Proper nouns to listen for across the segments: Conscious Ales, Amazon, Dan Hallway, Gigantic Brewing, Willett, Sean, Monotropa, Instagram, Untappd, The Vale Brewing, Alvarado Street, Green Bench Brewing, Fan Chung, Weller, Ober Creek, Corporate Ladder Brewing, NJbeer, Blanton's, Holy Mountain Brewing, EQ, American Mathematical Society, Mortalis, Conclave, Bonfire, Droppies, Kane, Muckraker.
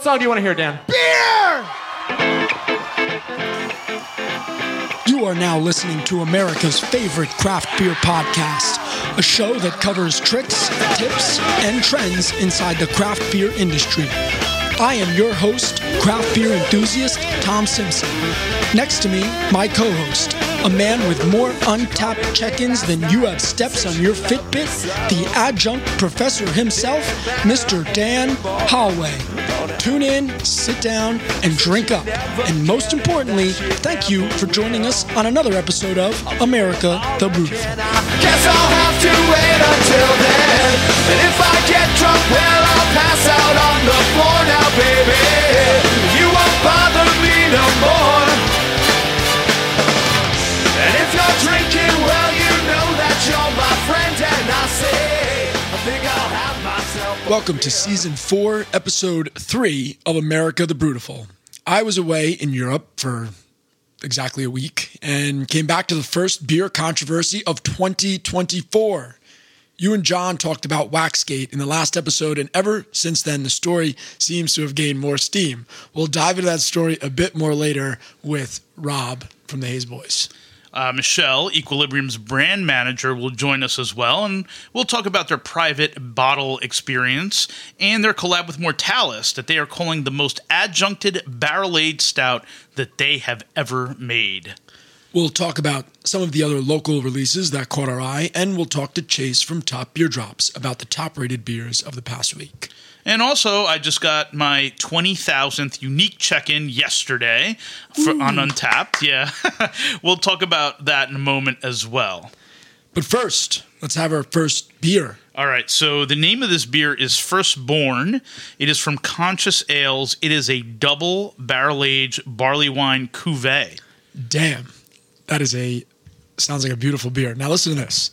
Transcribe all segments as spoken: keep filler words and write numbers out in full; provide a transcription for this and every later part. What song do you want to hear, Dan? Beer! You are now listening to America's favorite craft beer podcast, a show that covers tricks, tips, and trends inside the craft beer industry. I am your host, craft beer enthusiast, Tom Simpson. Next to me, my co-host, a man with more Untappd check-ins than you have steps on your Fitbit, the adjunct professor himself, Mister Dan Hallway. Tune in, sit down, and drink up. And most importantly, thank you for joining us on another episode of America the Beautiful. Guess I'll have to wait until then. And if I get drunk, well, I'll pass out on the floor now. Baby, you won't bother me no more. And if you're drinking, well, you know that you're my friend. And I say, I think I'll have myself. Welcome to Season four, Episode three of America the Brutiful. I was away in Europe for exactly a week and came back to the first beer controversy of twenty twenty-four. You and John talked about Waxgate in the last episode, and ever since then, the story seems to have gained more steam. We'll dive into that story a bit more later with Rob from the Hazy Boys. Uh, Michelle, Equilibrium's brand manager, will join us as well, and we'll talk about their private bottle experience and their collab with Mortalis that they are calling the most adjuncted barrel-aged stout that they have ever made. We'll talk about some of the other local releases that caught our eye, and we'll talk to Chase from Top Beer Drops about the top-rated beers of the past week. And also, I just got my twenty thousandth unique check-in yesterday for, on Untappd. Yeah, we'll talk about that in a moment as well. But first, let's have our first beer. All right, so the name of this beer is Firstborn. It is from Conscious Ales. It is a double barrel-aged barley wine cuvée. Damn. That is a, sounds like a beautiful beer. Now listen to this.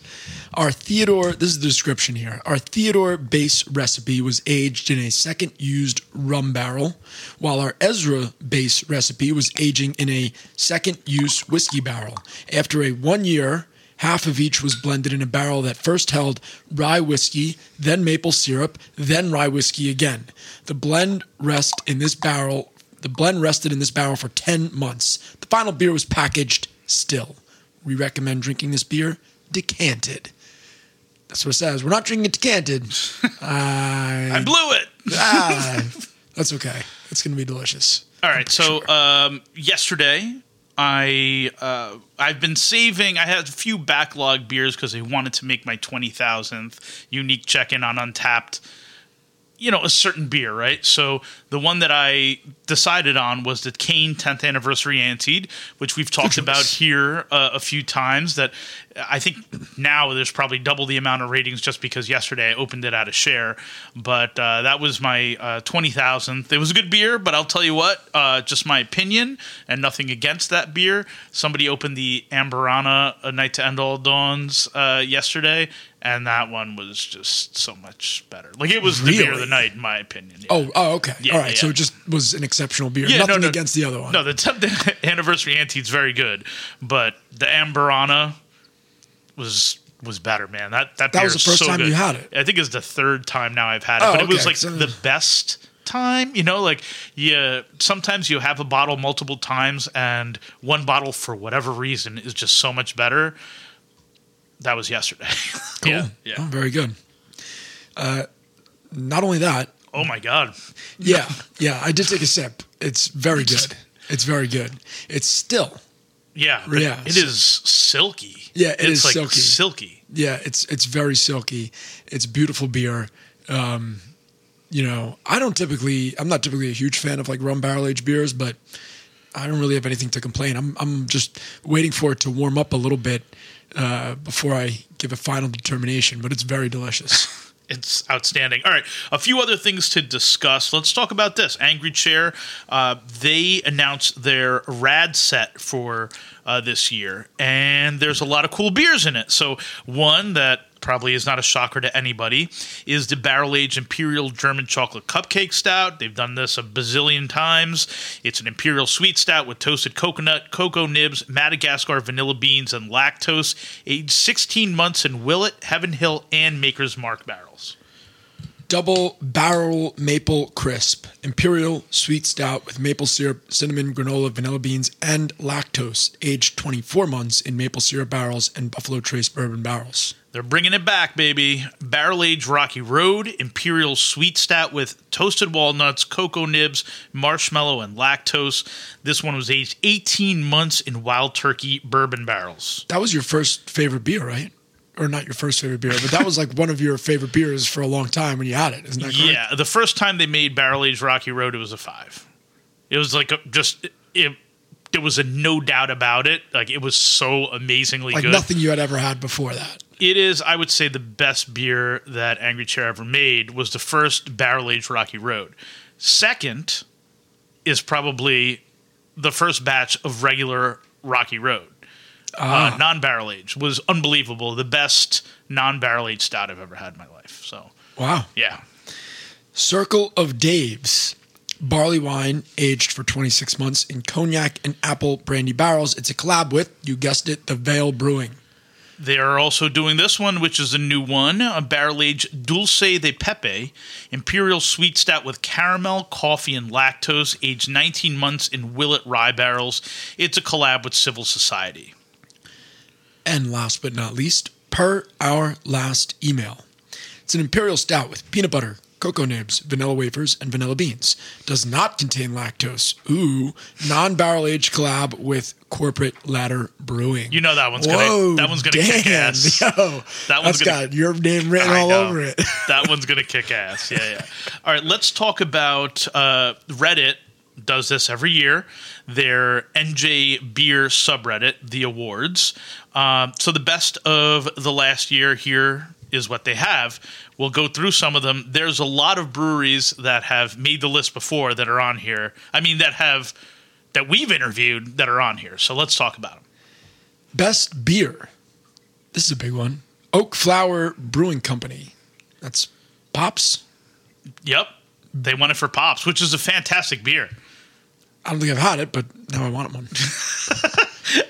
Our Theodore, this is the description here. Our Theodore base recipe was aged in a second used rum barrel, while our Ezra base recipe was aging in a second use whiskey barrel. After a one year, half of each was blended in a barrel that first held rye whiskey, then maple syrup, then rye whiskey again. The blend rest in this barrel, the blend rested in this barrel for ten months. The final beer was packaged still. We recommend drinking this beer decanted. That's what it says. We're not drinking it decanted. I, I blew it. ah, that's okay. It's going to be delicious. All right. So sure. um, yesterday, I, uh, I've been saving. I had a few backlog beers because I wanted to make my twenty thousandth unique check-in on Untappd. You know, a certain beer, right? So the one that I decided on was the Kane tenth Anniversary Anteed, which we've talked about here uh, a few times. That I think now there's probably double the amount of ratings just because yesterday I opened it out of share. But uh, that was my uh, twenty thousandth. It was a good beer, but I'll tell you what, uh, just my opinion and nothing against that beer. Somebody opened the Ambarana, A Night to End All Dawns uh, yesterday. And that one was just so much better. Like, it was really? the beer of the night, in my opinion. Yeah. Oh, oh, okay. Yeah, All right, yeah. So it just was an exceptional beer. Yeah, Nothing no, no. against the other one. No, the tenth Anniversary Anteed's very good. But the Ambarana was was better, man. That that, that beer was the first so time good. You had it. I think it's the third time now I've had it. Oh, but it okay. was, like, so, the best time. You know, like, yeah, sometimes you have a bottle multiple times, and one bottle, for whatever reason, is just so much better. That was yesterday. Cool. Yeah, yeah. Oh, very good. Uh, not only that. Oh, my God. yeah. Yeah. I did take a sip. It's very good. It's very good. It's still. Yeah. But yeah. It is silky. Yeah. It it's is like silky. silky. Yeah. It's, it's very silky. It's beautiful beer. Um, you know, I don't typically, I'm not typically a huge fan of like rum barrel aged beers, but I don't really have anything to complain. I'm, I'm just waiting for it to warm up a little bit. Uh, before I give a final determination, but it's very delicious. It's outstanding. All right, a few other things to discuss. Let's talk about this. Angry Chair, uh, they announced their rad set for uh, this year, and there's a lot of cool beers in it. So one that probably is not a shocker to anybody is the barrel-aged Imperial German Chocolate Cupcake Stout. They've done this a bazillion times. It's an Imperial Sweet Stout with toasted coconut, cocoa nibs, Madagascar vanilla beans, and lactose, aged sixteen months in Willett, Heaven Hill, and Maker's Mark barrels. Double Barrel Maple Crisp, Imperial Sweet Stout with maple syrup, cinnamon, granola, vanilla beans, and lactose, aged twenty-four months in maple syrup barrels and Buffalo Trace bourbon barrels. They're bringing it back, baby. Barrel Aged Rocky Road, Imperial Sweet Stout with toasted walnuts, cocoa nibs, marshmallow, and lactose. This one was aged eighteen months in Wild Turkey bourbon barrels. That was your first favorite beer, right? Or not your first favorite beer, but that was like one of your favorite beers for a long time when you had it, isn't that correct? Yeah, the first time they made Barrel Aged Rocky Road, it was a five. It was like a, just, it, there was a no doubt about it. Like it was so amazingly like good. Like nothing you had ever had before that. It is, I would say, the best beer that Angry Chair ever made was the first Barrel Aged Rocky Road. Second is probably the first batch of regular Rocky Road. Uh, uh, non-barrel aged was unbelievable. The best non-barrel aged stout I've ever had in my life. So wow, yeah. Circle of Dave's, barley wine aged for twenty-six months in cognac and apple brandy barrels. It's a collab with, you guessed it, The Vale Brewing. They are also doing this one, which is a new one, a barrel aged Dulce de Pepe, Imperial Sweet Stout with caramel, coffee, and lactose, aged nineteen months in Willett rye barrels. It's a collab with Civil Society. And last but not least, per our last email. It's an imperial stout with peanut butter, cocoa nibs, vanilla wafers, and vanilla beans. Does not contain lactose. Ooh. Non-barrel aged collab with Corporate Ladder Brewing. You know that one's Whoa, gonna that one's gonna Dan, kick ass. Yo, that one's that's gonna, got your name written I all know. over it. That one's gonna kick ass. Yeah, yeah. All right, let's talk about uh, Reddit. Does this every year, their N J Beer subreddit, the awards. Um, so the best of the last year here is what they have. We'll go through some of them. There's a lot of breweries that have made the list before that are on here. I mean, that have that we've interviewed that are on here. So let's talk about them. Best beer. This is a big one. Oak Flower Brewing Company. That's Pops. Yep. They won it for Pops, which is a fantastic beer. I don't think I've had it, but now I want one.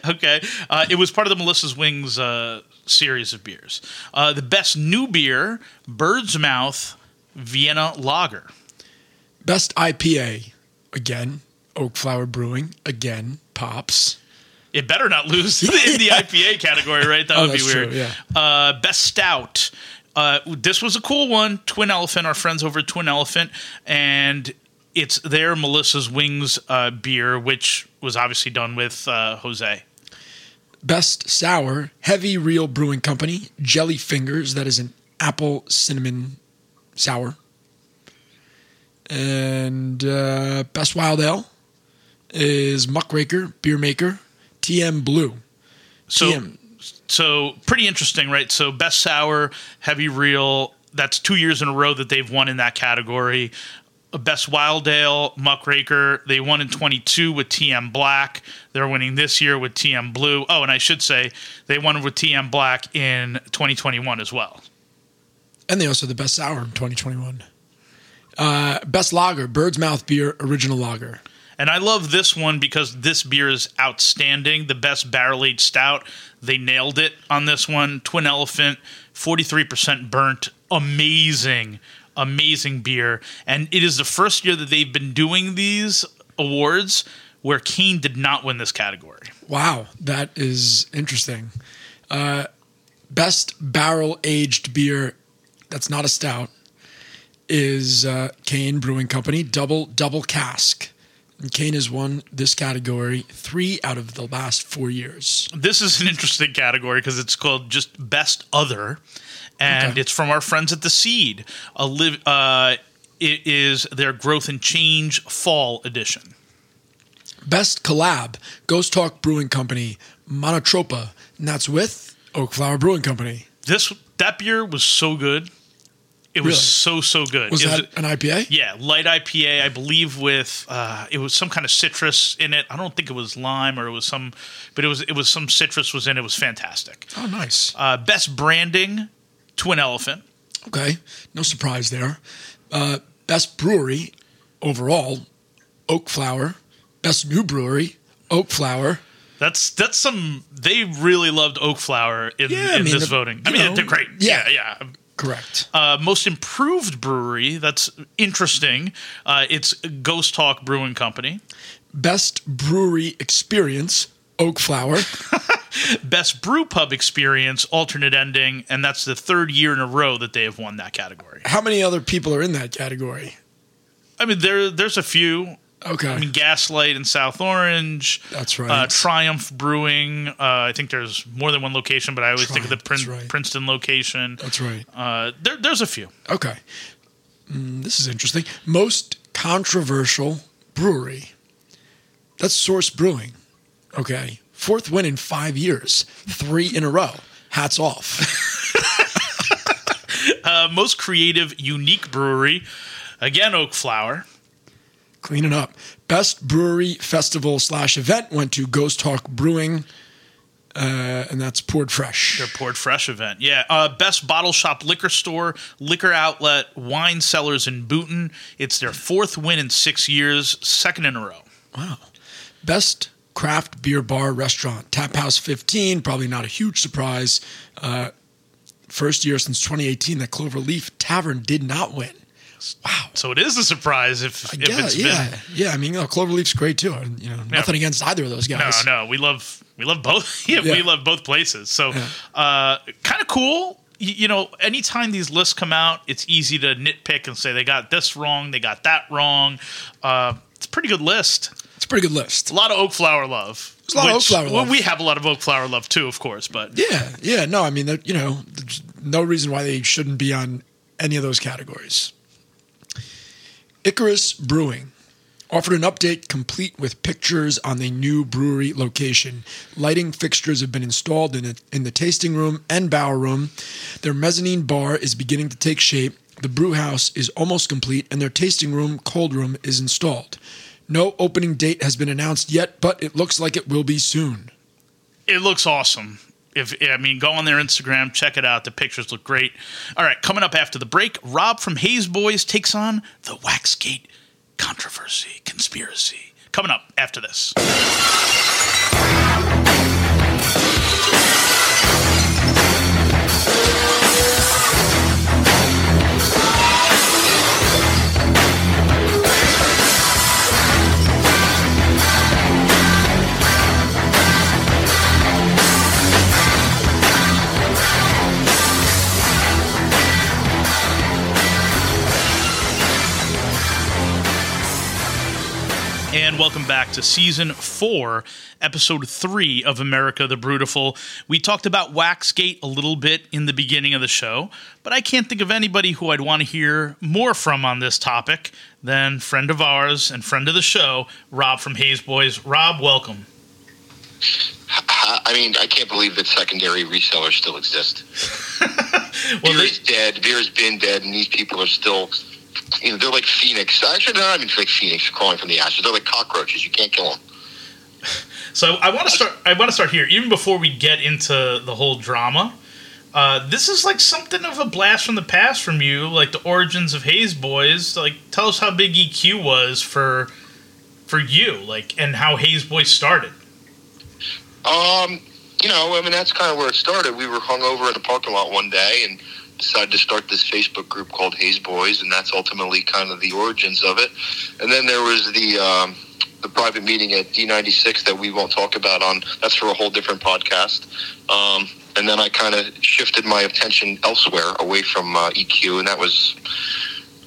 Okay. Uh, it was part of the Melissa's Wings uh, series of beers. Uh, the best new beer, Bird's Mouth Vienna Lager. Best I P A, again, Oak Flower Brewing, again, Pops. It better not lose in the I P A category, right? That oh, would be weird. True, yeah. uh, best stout. Uh, this was a cool one. Twin Elephant, our friends over at Twin Elephant, and it's their Melissa's Wings uh, beer, which was obviously done with uh, Jose. Best sour, Heavy Real Brewing Company, Jelly Fingers. That is an apple cinnamon sour. And uh, best wild ale is Muckraker, Beer Maker, T M Blue. So. T M. So pretty interesting, right? So best sour, Heavy Real, that's two years in a row that they've won in that category. Best wild ale, Muckraker, they won in twenty-two with T M Black. They're winning this year with T M Blue. Oh, and I should say they won with T M Black in twenty twenty-one as well. And they also had the best sour in twenty twenty-one. Uh, best lager, Bird's Mouth Beer, Original Lager. And I love this one because this beer is outstanding. The best barrel-aged stout. They nailed it on this one. Twin Elephant, forty-three percent burnt. Amazing, amazing beer. And it is the first year that they've been doing these awards where Kane did not win this category. Wow, that is interesting. Uh, best barrel-aged beer that's not a stout is uh, Kane Brewing Company, Double Double Cask. And Kane has won this category three out of the last four years. This is an interesting category because it's called just Best Other, and okay. It's from our friends at The Seed. A live, uh, it is their Growth and Change Fall Edition. Best Collab, Ghost Talk Brewing Company, Monotropa, and that's with Oak Flower Brewing Company. This That beer was so good. It was really? so, so good. Was it that was, an I P A? Yeah, light I P A, I believe with, uh, it was some kind of citrus in it. I don't think it was lime or it was some, but it was it was some citrus was in it. It was fantastic. Oh, nice. Uh, best branding, Twin Elephant. Okay, no surprise there. Uh, best brewery overall, Oak Flower. Best new brewery, Oak Flower. That's that's some, they really loved Oak Flower in, yeah, in I mean, this the, voting. I mean, know, they're great. Yeah, yeah. yeah. Correct. Uh, most improved brewery, that's interesting. Uh, it's Ghost Talk Brewing Company. Best brewery experience, Oak Flower. Best brew pub experience, Alternate Ending, and that's the third year in a row that they have won that category. How many other people are in that category? I mean, there there's a few. Okay. I mean, Gaslight in South Orange. That's right. Uh, Triumph Brewing. Uh, I think there's more than one location, but I always Triumph, think of the Prin- right. Princeton location. That's right. Uh, there, there's a few. Okay. Mm, this is interesting. Most controversial brewery. That's Source Brewing. Okay. Fourth win in five years. Three in a row. Hats off. uh, most creative, unique brewery. Again, Oak Flower. Cleaning up. Best brewery festival slash event went to Ghost Talk Brewing, uh, and that's Poured Fresh. Their Poured Fresh event, yeah. Uh, best bottle shop liquor store, liquor outlet, wine cellars in Boonton. It's their fourth win in six years, second in a row. Wow. Best craft beer bar restaurant, Tap House fifteen, probably not a huge surprise. Uh, first year since twenty eighteen that Cloverleaf Tavern did not win. Wow! So it is a surprise if, if guess, it's yeah. been. Yeah, I mean, you know, Cloverleaf's great too. You know, nothing yeah. against either of those guys. No, no, we love we love both. yeah, yeah. We love both places. So, yeah. uh, kind of cool. You, you know, anytime these lists come out, it's easy to nitpick and say they got this wrong, they got that wrong. Uh, it's a pretty good list. It's a pretty good list. A lot of Oak Flower love. There's a lot which, of Oak Flower well, love. We have a lot of Oak Flower love too, of course. But yeah, yeah, no, I mean, you know, there's no reason why they shouldn't be on any of those categories. Icarus Brewing offered an update complete with pictures on the new brewery location. Lighting fixtures have been installed in, a, in the tasting room and bower room. Their mezzanine bar is beginning to take shape. The brew house is almost complete, and their tasting room, cold room, is installed. No opening date has been announced yet, but it looks like it will be soon. It looks awesome. If I mean, go on their Instagram, check it out. The pictures look great. All right, coming up after the break, Rob from Hazy Boys takes on the Waxgate controversy, conspiracy. Coming up after this. And welcome back to Season four, Episode three of America the Brutiful. We talked about Waxgate a little bit in the beginning of the show, but I can't think of anybody who I'd want to hear more from on this topic than friend of ours and friend of the show, Rob from Hazy Boys. Rob, welcome. I mean, I can't believe that secondary resellers still exist. well, Beer they- is dead. Beer has been dead, and these people are still... You know, they're like Phoenix. Actually, they're not even like Phoenix crawling from the ashes. They're like cockroaches. You can't kill them. So I want to start. I want to start here, even before we get into the whole drama. Uh, this is like something of a blast from the past from you, like the origins of Hazy Boys. Like, tell us how big E Q was for for you, like, and how Hazy Boys started. Um, you know, I mean, that's kind of where it started. We were hungover in the parking lot one day, and decided to start this Facebook group called Hazy Boys, and that's ultimately kind of the origins of it. And then there was the um, the private meeting at D ninety-six that we won't talk about on. That's for a whole different podcast. Um, and then I kind of shifted my attention elsewhere, away from uh, E Q, and that was,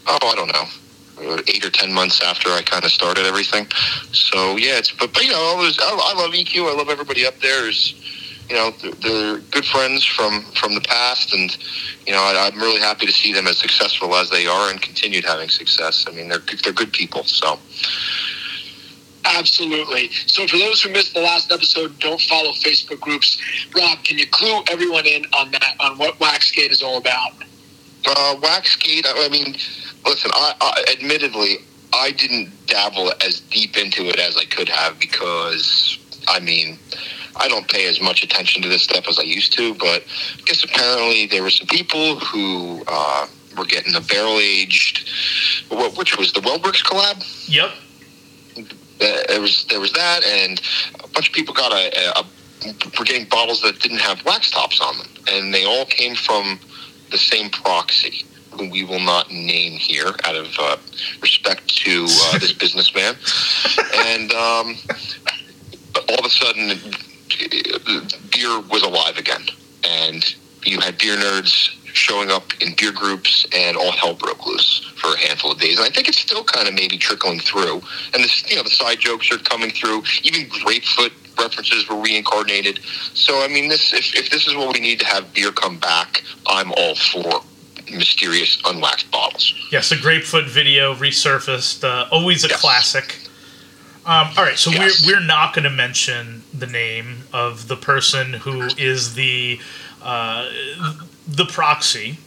oh, I don't know, eight or ten months after I kind of started everything. So, yeah, it's but, but you know, I, was, I, I love E Q. I love everybody up there. It's, You know, they're good friends from, from the past, and, you know, I, I'm really happy to see them as successful as they are and continued having success. I mean, they're they're good people, so. Absolutely. So for those who missed the last episode, don't follow Facebook groups. Rob, can you clue everyone in on that, on what Waxgate is all about? Uh, Waxgate, I mean, listen, I, I admittedly, I didn't dabble as deep into it as I could have because, I mean... I don't pay as much attention to this stuff as I used to, but I guess apparently there were some people who uh, were getting a barrel-aged, which was the Weldworks collab? Yep. There was, there was that, and a bunch of people got a, a, were getting bottles that didn't have wax tops on them, and they all came from the same proxy, who we will not name here out of uh, respect to uh, this businessman. And um, all of a sudden, beer was alive again. And you had beer nerds showing up in beer groups, and all hell broke loose for a handful of days. And I think it's still kind of maybe trickling through. And this, you know, the side jokes are coming through. Even Grapefruit references were reincarnated. So, I mean, this if, if this is what we need to have beer come back, I'm all for mysterious unwaxed bottles. Yes, the Grapefruit video resurfaced. Uh, always a yes. classic. Um, all right, so yes. we're we're not going to mention the name of the person who is the uh, the proxy,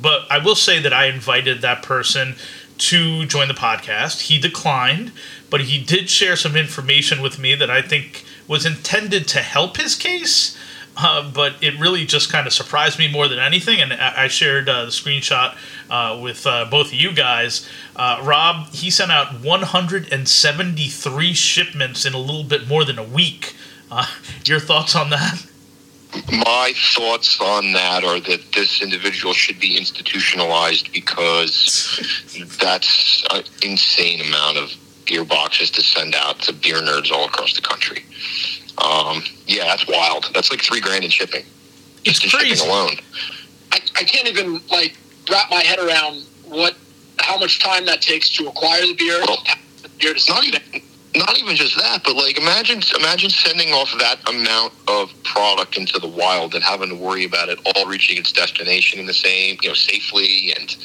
but I will say that I invited that person to join the podcast. He declined, but he did share some information with me that I think was intended to help his case, uh, but it really just kind of surprised me more than anything, and I shared uh, the screenshot uh, with uh, both of you guys. Uh, Rob, he sent out one hundred seventy-three shipments in a little bit more than a week. Uh, your thoughts on that? My thoughts on that are that this individual should be institutionalized, because that's an insane amount of beer boxes to send out to beer nerds all across the country. Um, yeah, that's wild. That's like three grand in shipping. It's just crazy. Shipping alone. I, I can't even like wrap my head around what, how much time that takes to acquire the beer. Well, the beer to sell it. Not even just that, but like imagine imagine sending off that amount of product into the wild and having to worry about it all reaching its destination in the same, you know, safely. And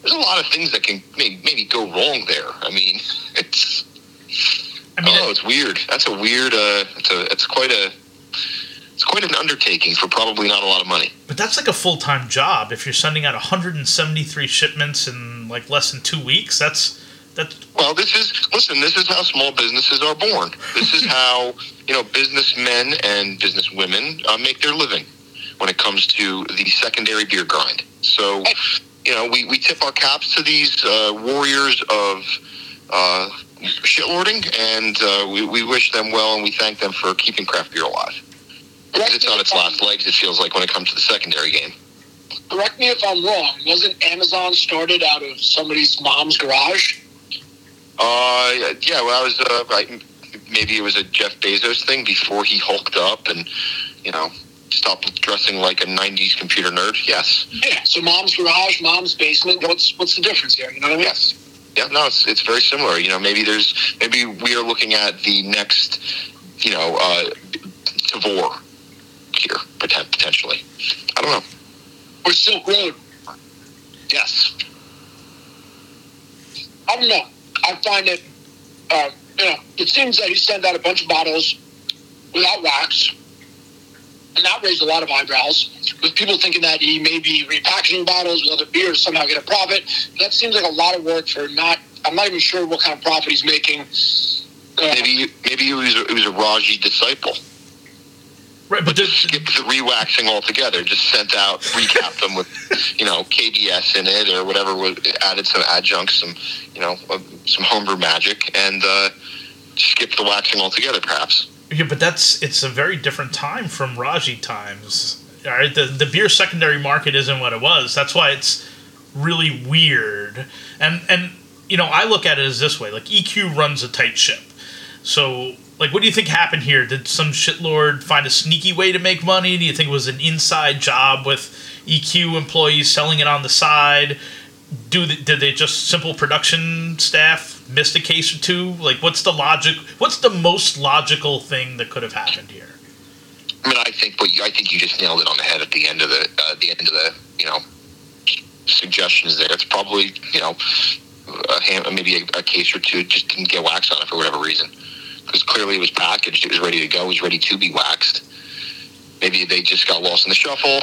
there's a lot of things that can maybe, maybe go wrong there. I mean, it's I mean, I don't know, it's weird. That's a weird. Uh, it's a. It's quite a. It's quite an undertaking for probably not a lot of money. But that's like a full time job. If you're sending out one hundred seventy-three shipments in like less than two weeks, that's. That's- well, this is listen. This is how small businesses are born. This is how you know businessmen and businesswomen uh, make their living when it comes to the secondary beer grind. So, you know, we, we tip our caps to these uh, warriors of uh, shitlording, and uh, we we wish them well, and we thank them for keeping craft beer alive. Because it's on its last legs, it feels like, when it comes to the secondary game. Correct me if I'm wrong. Wasn't Amazon started out of somebody's mom's garage? Uh, yeah, well, I was, uh, I, maybe it was a Jeff Bezos thing before he hulked up and, you know, stopped dressing like a nineties computer nerd. Yes. Yeah. So mom's garage, mom's basement. What's, what's the difference here? You know what I mean? Yes. Yeah, no, it's, it's very similar. You know, maybe there's, maybe we are looking at the next, you know, uh, Tavor here, potentially. I don't know. Or Silk Road. Yes. I don't know. I find it, uh, you know, it seems that he sent out a bunch of bottles without wax, and that raised a lot of eyebrows, with people thinking that he may be repackaging bottles with other beers, somehow get a profit. That seems like a lot of work for not, I'm not even sure what kind of profit he's making. Uh, maybe maybe he was, he was a Raji disciple. Right, but just skip the re-waxing altogether. Just sent out, recapped them with, you know, K B S in it or whatever. Added some adjuncts, some, you know, some homebrew magic, and uh, skip the waxing altogether, perhaps. Yeah, but that's it's a very different time from Raji times. All right, the the beer secondary market isn't what it was. That's why it's really weird. And and you know, I look at it as this way: like E Q runs a tight ship, so. Like, what do you think happened here? Did some shitlord find a sneaky way to make money? Do you think it was an inside job with E Q employees selling it on the side? Do the, did they just simple production staff missed a case or two? Like, what's the logic? What's the most logical thing that could have happened here? I mean, I think, but I think you just nailed it on the head at the end of the uh, the end of the you know suggestions there. It's probably you know a hand, maybe a, a case or two just didn't get waxed on it for whatever reason. Because clearly it was packaged, it was ready to go, it was ready to be waxed. Maybe they just got lost in the shuffle.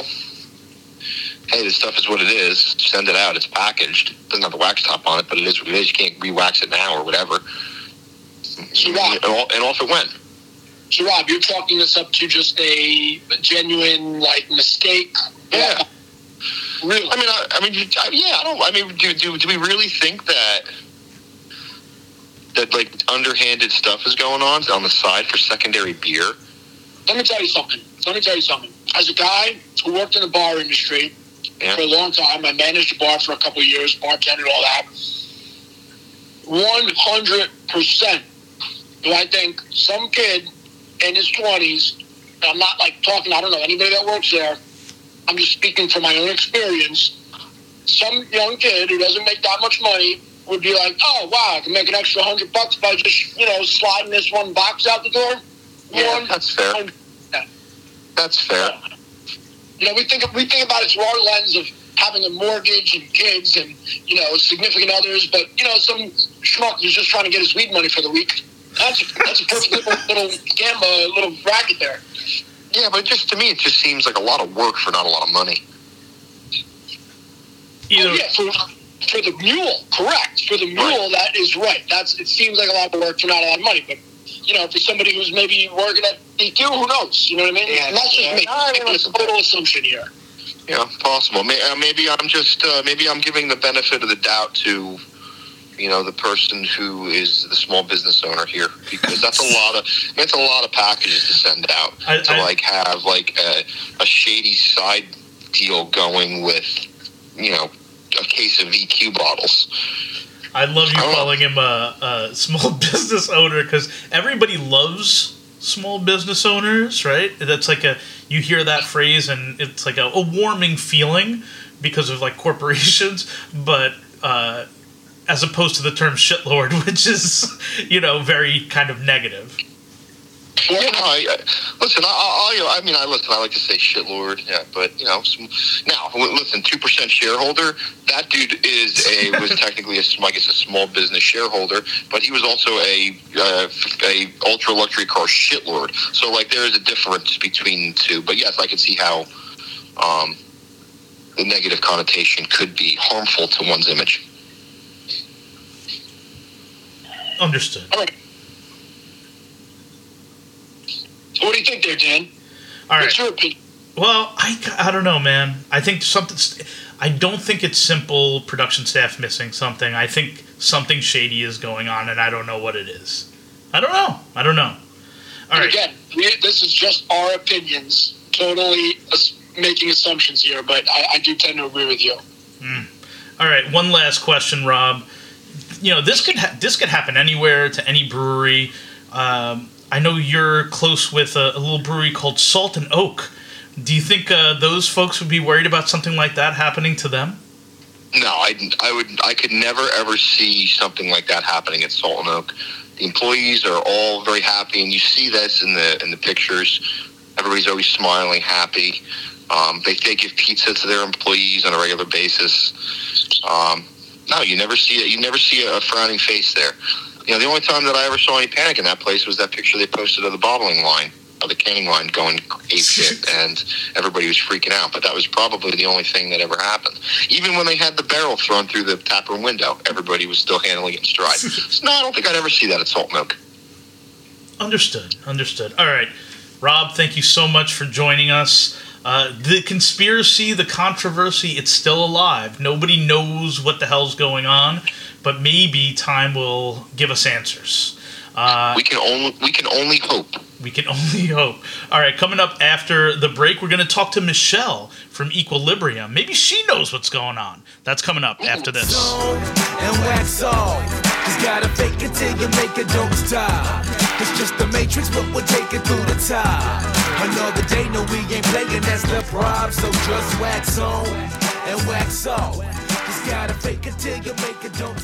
Hey, this stuff is what it is. Send it out. It's packaged. It doesn't have the wax top on it, but it is what it is. You can't re-wax it now or whatever. So Rob, and, all, and off it went. So, Rob, you're chalking this up to just a genuine, like, mistake? Yeah. Really? I mean, I, I mean, yeah, I don't... I mean, do, do, do we really think that... that, like, underhanded stuff is going on on the side for secondary beer? Let me tell you something. Let me tell you something. As a guy who worked in the bar industry yeah. for a long time. I managed a bar for a couple of years, bartended, all that. one hundred percent do I think some kid in his twenties, I'm not like talking, I don't know anybody that works there, I'm just speaking from my own experience, some young kid who doesn't make that much money would be like, oh, wow, I can make an extra hundred bucks by just, you know, sliding this one box out the door. Yeah, one, that's fair. One, yeah. That's fair. You know, we think we think about it through our lens of having a mortgage and kids and, you know, significant others, but, you know, some schmuck who's just trying to get his weed money for the week. That's a, that's a perfect little, little gamble, little racket there. Yeah, but just to me, it just seems like a lot of work for not a lot of money. You know, oh, yeah, for, for the mule, correct. For the mule, right. That is right. That's it seems like a lot of work for not a lot of money, but you know, for somebody who's maybe working at E Q, who knows? You know what I mean? Yeah, and that's just yeah, making a total assumption here. Yeah, possible. Maybe I'm just uh, maybe I'm giving the benefit of the doubt to, you know, the person who is the small business owner here, because that's a lot of that's a lot of packages to send out I, to I, like have like a, a shady side deal going with, you know, a case of E Q bottles. I love you I calling know. him a, a small business owner, because everybody loves small business owners, right? That's like a you hear that phrase and it's like a, a warming feeling because of like corporations, but uh, as opposed to the term shitlord, which is, you know, very kind of negative. Well, you know, I, I, listen, I, I, I mean, I listen. I like to say shitlord, yeah, but you know, some, now listen, two percent shareholder. That dude is a was technically a, I guess, a small business shareholder, but he was also a uh, a ultra luxury car shitlord. So like, there is a difference between the two. But yes, I can see how um, the negative connotation could be harmful to one's image. Understood. All right. What do you think there, Dan? All right. What's your opinion? Well, I, I don't know, man. I think something. I don't think it's simple production staff missing something. I think something shady is going on, and I don't know what it is. I don't know. I don't know. All and right. Again, we, this is just our opinions. Totally making assumptions here, but I, I do tend to agree with you. Mm. All right. One last question, Rob. You know, this could ha- this could happen anywhere to any brewery. Um, I know you're close with a, a little brewery called Salt and Oak. Do you think uh, those folks would be worried about something like that happening to them? No, I, I would. I could never ever see something like that happening at Salt and Oak. The employees are all very happy, and you see this in the in the pictures. Everybody's always smiling, happy. Um, they they give pizza to their employees on a regular basis. Um, no, you never see it. You never see a frowning face there. You know, the only time that I ever saw any panic in that place was that picture they posted of the bottling line, of the canning line going ape shit, and everybody was freaking out. But that was probably the only thing that ever happened. Even when they had the barrel thrown through the taproom window, everybody was still handling it in stride. So, no, I don't think I'd ever see that at Salt Milk. Understood. Understood. All right. Rob, thank you so much for joining us. Uh, the conspiracy, the controversy, it's still alive. Nobody knows what the hell's going on, but maybe time will give us answers. Uh, we can only we can only hope. We can only hope. All right, coming up after the break, we're going to talk to Michelle from Equilibrium. Maybe she knows what's going on. That's coming up after this. And wax on. Just gotta fake it till you make a joke stop. It's just the Matrix, but we'll take it through the top. Another day, no, we ain't playing. That's the problem. So just wax on and wax off.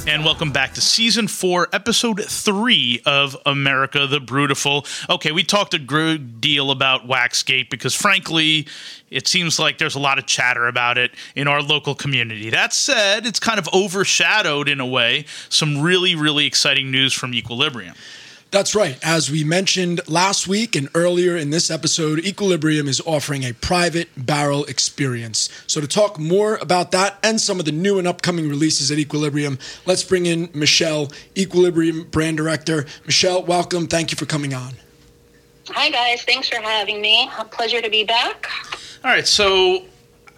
And welcome back to Season four, Episode three of America the Brutiful. Okay, we talked a good deal about Waxgate because, frankly, it seems like there's a lot of chatter about it in our local community. That said, it's kind of overshadowed, in a way, some really, really exciting news from Equilibrium. That's right. As we mentioned last week and earlier in this episode, Equilibrium is offering a private barrel experience. So to talk more about that and some of the new and upcoming releases at Equilibrium, let's bring in Michelle, Equilibrium Brand Director. Michelle, welcome. Thank you for coming on. Hi, guys. Thanks for having me. A pleasure to be back. All right. So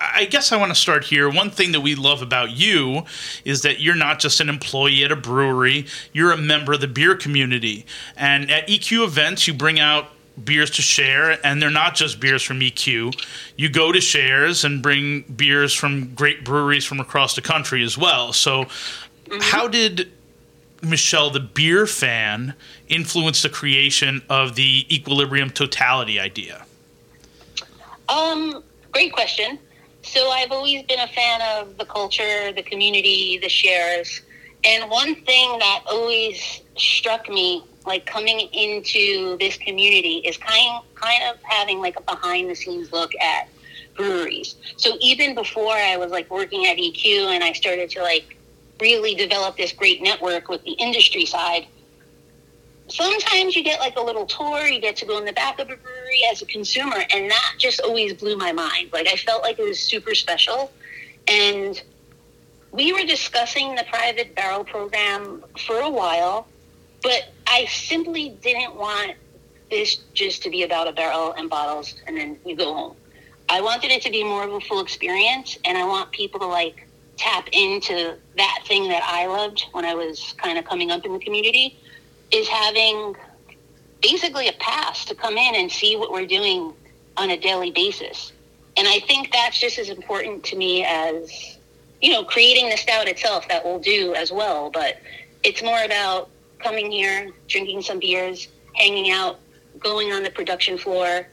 I guess I want to start here. One thing that we love about you is that you're not just an employee at a brewery. You're a member of the beer community. And at E Q events, you bring out beers to share, and they're not just beers from E Q. You go to shares and bring beers from great breweries from across the country as well. So mm-hmm. how did Michelle, the beer fan, influence the creation of the Equilibrium Totality idea? Um, great question. So I've always been a fan of the culture, the community, the shares. And one thing that always struck me, like coming into this community, is kind kind of having like a behind the scenes look at breweries. So even before I was like working at E Q and I started to like really develop this great network with the industry side, sometimes you get like a little tour, you get to go in the back of a brewery as a consumer, and that just always blew my mind. Like I felt like it was super special. And we were discussing the private barrel program for a while, but I simply didn't want this just to be about a barrel and bottles and then you go home. I wanted it to be more of a full experience, and I want people to like tap into that thing that I loved when I was kind of coming up in the community, is having basically a pass to come in and see what we're doing on a daily basis. And I think that's just as important to me as, you know, creating the stout itself that we'll do as well. But it's more about coming here, drinking some beers, hanging out, going on the production floor,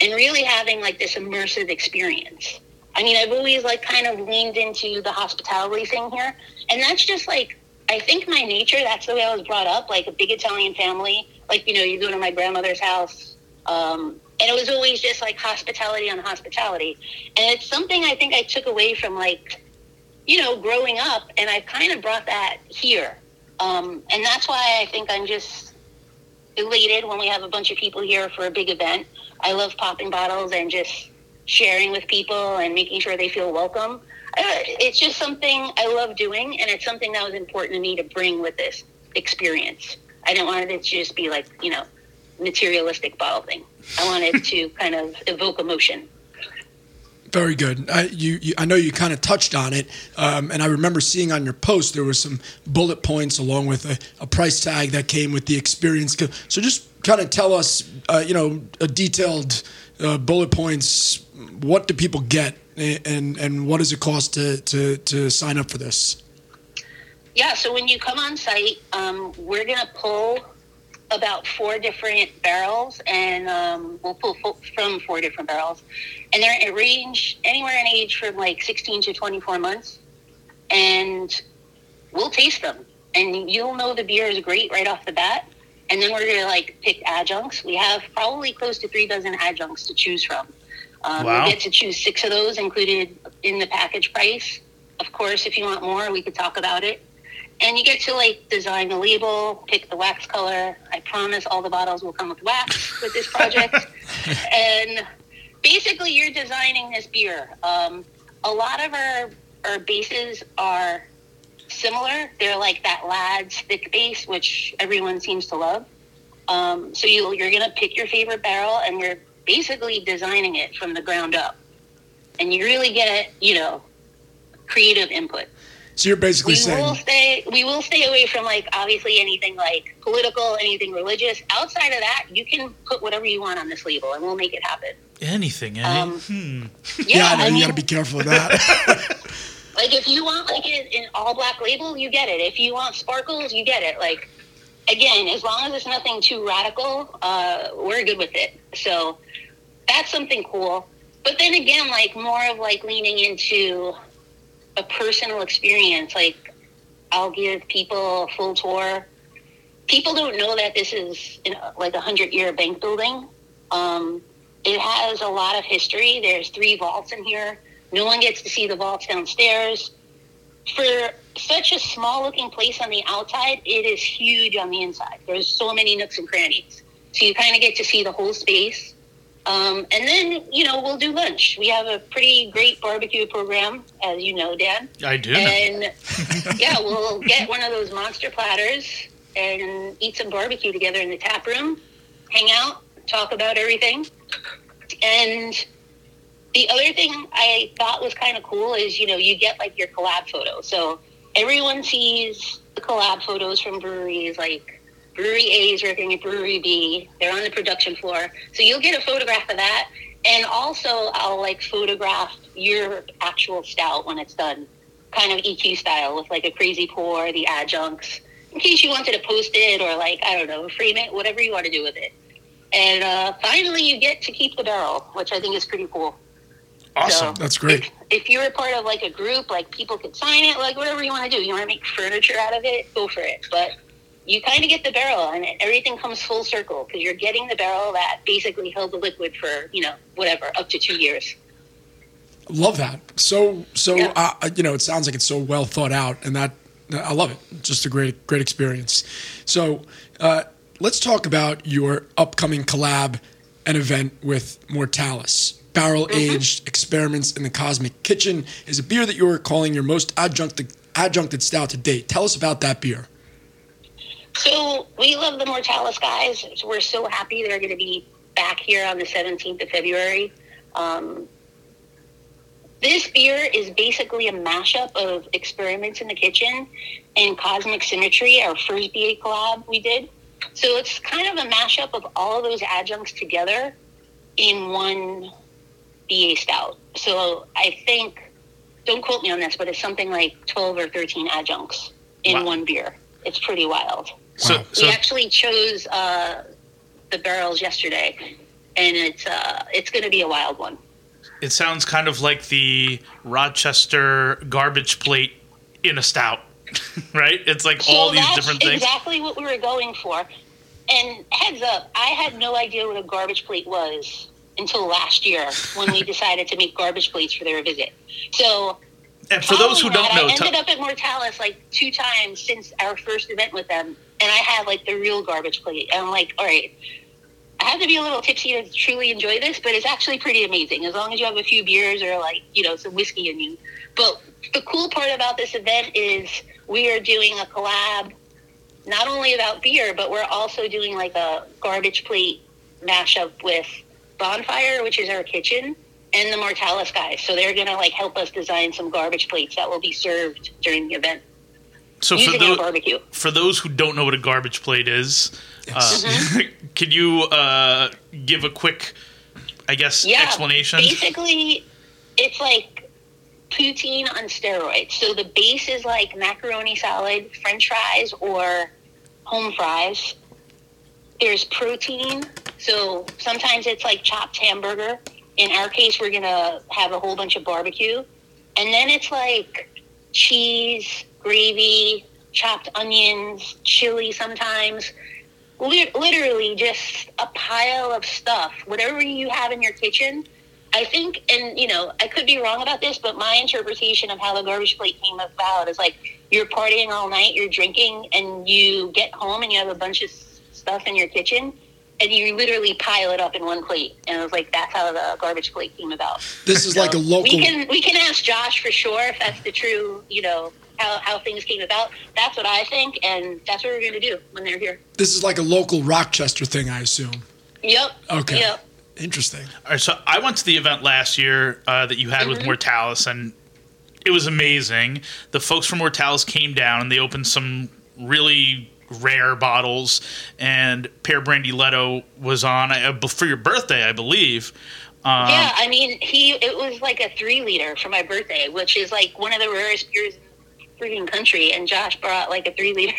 and really having like this immersive experience. I mean, I've always like kind of leaned into the hospitality thing here. And that's just like, I think my nature, that's the way I was brought up, like a big Italian family. Like, you know, you go to my grandmother's house, um, and it was always just like hospitality on hospitality. And it's something I think I took away from like, you know, growing up, and I kind of brought that here. Um, and that's why I think I'm just elated when we have a bunch of people here for a big event. I love popping bottles and just sharing with people and making sure they feel welcome. It's just something I love doing, and it's something that was important to me to bring with this experience. I didn't want it to just be like, you know, materialistic bottle thing. I wanted to kind of evoke emotion. Very good. I, you, you, I know you kind of touched on it, um, and I remember seeing on your post there were some bullet points along with a, a price tag that came with the experience. So just kind of tell us, uh, you know, a detailed uh, bullet points. What do people get, and and what does it cost to, to, to sign up for this? Yeah, so when you come on site, um, we're going to pull about four different barrels, and um, we'll pull from four different barrels, and they're in a range anywhere in age from like sixteen to twenty-four months, and we'll taste them, and you'll know the beer is great right off the bat. And then we're gonna like pick adjuncts. We have probably close to three dozen adjuncts to choose from. Um, wow. We get to choose six of those included in the package price. Of course, if you want more, we could talk about it. And you get to, like, design the label, pick the wax color. I promise all the bottles will come with wax with this project. And basically, you're designing this beer. Um, a lot of our, our bases are similar. They're like that Ladd's thick base, which everyone seems to love. Um, so you, you're going to pick your favorite barrel, and we're basically designing it from the ground up. And you really get, you know, creative input. So you're basically we saying... Will stay, we will stay away from, like, obviously anything, like, political, anything religious. Outside of that, you can put whatever you want on this label, and we'll make it happen. Anything, eh? Um, hmm. Yeah, yeah, I know. I mean, you got to be careful of that. Like, if you want, like, an all-black label, you get it. If you want sparkles, you get it. Like, again, as long as it's nothing too radical, uh, we're good with it. So that's something cool. But then again, like, more of, like, leaning into a personal experience. Like, I'll give people a full tour. People don't know that this is, you know, like a hundred year bank building. Um, it has a lot of history. There's three vaults in here. No one gets to see the vaults downstairs. For such a small looking place on the outside, it is huge on the inside. There's so many nooks and crannies. So you kind of get to see the whole space. Um, and then, you know, we'll do lunch. We have a pretty great barbecue program, as you know, Dan. I do. And, yeah, we'll get one of those monster platters and eat some barbecue together in the tap room, hang out, talk about everything. And the other thing I thought was kind of cool is, you know, you get, like, your collab photo. So everyone sees the collab photos from breweries, like Brewery A is working at Brewery B. They're on the production floor. So you'll get a photograph of that. And also I'll like photograph your actual stout when it's done, kind of E Q style with like a crazy pour, the adjuncts, in case you wanted to post it or like, I don't know, frame it, whatever you want to do with it. And uh, finally you get to keep the barrel, which I think is pretty cool. Awesome. So that's great. If, if you're a part of like a group, like people could sign it, like whatever you want to do. You want to make furniture out of it, go for it. But you kind of get the barrel and everything comes full circle because you're getting the barrel that basically held the liquid for, you know, whatever, up to two years. Love that. So, so yeah. uh, you know, it sounds like it's so well thought out and that I love it. Just a great, great experience. So uh, let's talk about your upcoming collab and event with Mortalis. Barrel-aged mm-hmm. experiments in the Cosmic Kitchen is a beer that you are calling your most adjuncted, adjuncted stout to date. Tell us about that beer. So we love the Mortalis guys. We're so happy they're going to be back here on the seventeenth of February. Um, this beer is basically a mashup of Experiments in the Kitchen and Cosmic Symmetry, our first B A collab we did. So it's kind of a mashup of all of those adjuncts together in one B A stout. So I think, don't quote me on this, but it's something like twelve or thirteen adjuncts in wow. one beer. It's pretty wild. So, we so. actually chose uh, the barrels yesterday, and it's uh, it's going to be a wild one. It sounds kind of like the Rochester garbage plate in a stout, right? It's like so all these different things. Exactly what we were going for. And heads up, I had no idea what a garbage plate was until last year when we decided to make garbage plates for their visit. So. And for those who don't know, I ended up at Mortalis like two times since our first event with them, and I had like the real garbage plate. And I'm like, all right, I have to be a little tipsy to truly enjoy this, but it's actually pretty amazing as long as you have a few beers or like, you know, some whiskey in you. But the cool part about this event is we are doing a collab not only about beer, but we're also doing like a garbage plate mashup with Bonfire, which is our kitchen, and the Mortalis guys. So they're going to like help us design some garbage plates that will be served during the event. So for those, barbecue. for those who don't know what a garbage plate is, yes. uh, mm-hmm. could you uh, give a quick, I guess, yeah, explanation? Basically, it's like poutine on steroids. So the base is like macaroni salad, french fries, or home fries. There's protein. So sometimes it's like chopped hamburger. In our case, we're going to have a whole bunch of barbecue. And then it's like cheese, gravy, chopped onions, chili sometimes. Literally just a pile of stuff. Whatever you have in your kitchen, I think, and, you know, I could be wrong about this, but my interpretation of how the garbage plate came about is like you're partying all night, you're drinking, and you get home and you have a bunch of stuff in your kitchen. And you literally pile it up in one plate. And I was like, that's how the garbage plate came about. This is so like a local... We can we can ask Josh for sure if that's the true, you know, how, how things came about. That's what I think, and that's what we're going to do when they're here. This is like a local Rochester thing, I assume. Yep. Okay. Yep. Interesting. All right, so I went to the event last year uh, that you had mm-hmm. with Mortalis, and it was amazing. The folks from Mortalis came down, and they opened some really... rare bottles, and Pear Brandiletto was on uh, for your birthday, I believe. Um, yeah, I mean, he it was like a three liter for my birthday, which is like one of the rarest beers in the freaking country. And Josh brought like a three liter,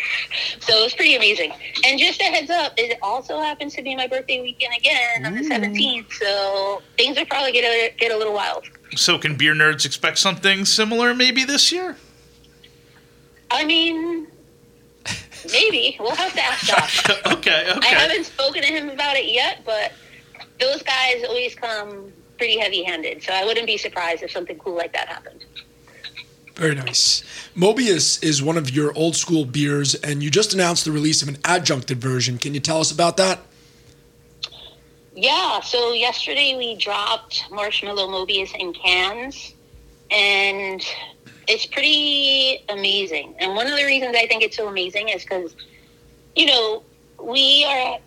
so it was pretty amazing. And just a heads up, it also happens to be my birthday weekend again on the seventeenth, so things are probably gonna get a little wild. So, can beer nerds expect something similar maybe this year? I mean. Maybe. We'll have to ask Josh. okay, okay. I haven't spoken to him about it yet, but those guys always come pretty heavy-handed, so I wouldn't be surprised if something cool like that happened. Very nice. Mobius is one of your old-school beers, and you just announced the release of an adjuncted version. Can you tell us about that? Yeah, so yesterday we dropped Marshmallow Mobius in cans, and... it's pretty amazing. And one of the reasons I think it's so amazing is because, you know, we are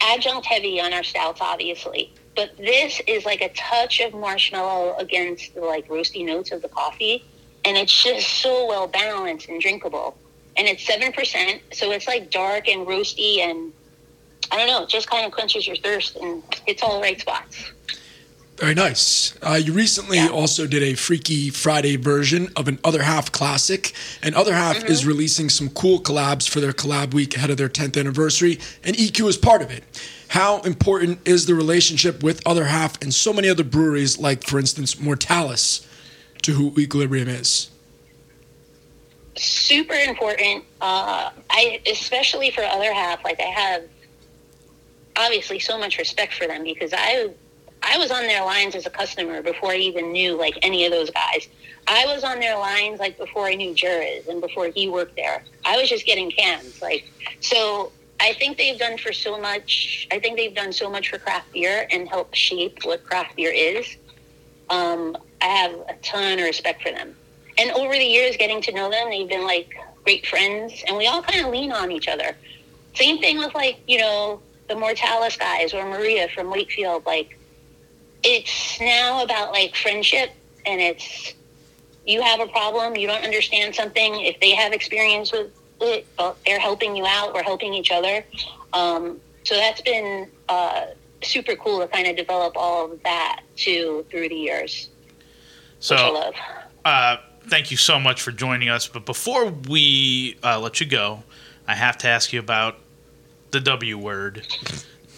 adjunct heavy on our stouts, obviously. But this is like a touch of marshmallow against the, like, roasty notes of the coffee. And it's just so well balanced and drinkable. and it's seven percent, so it's like dark and roasty, and I don't know, it just kind of quenches your thirst, and it's all the right spots. Very nice. Uh, you recently yeah. also did a Freaky Friday version of an Other Half classic, and Other Half mm-hmm. is releasing some cool collabs for their collab week ahead of their tenth anniversary, and E Q is part of it. How important is the relationship with Other Half and so many other breweries, like, for instance, Mortalis, to who Equilibrium is? Super important. Uh, I especially for Other Half, like, I have obviously so much respect for them, because I I was on their lines as a customer before I even knew, like, any of those guys. I was on their lines, like, before I knew Jerez and before he worked there. I was just getting cans, like, so I think they've done for so much, I think they've done so much for craft beer and helped shape what craft beer is. Um, I have a ton of respect for them. And over the years, getting to know them, they've been, like, great friends, and we all kind of lean on each other. Same thing with, like, you know, the Mortalis guys or Maria from Wakefield, like, it's now about, like, friendship, and it's, you have a problem, you don't understand something, if they have experience with it, well, they're helping you out, we're helping each other. Um, so that's been uh, super cool to kind of develop all of that, too, through the years, so, which I love. Uh, thank you so much for joining us, but before we uh, let you go, I have to ask you about the W word,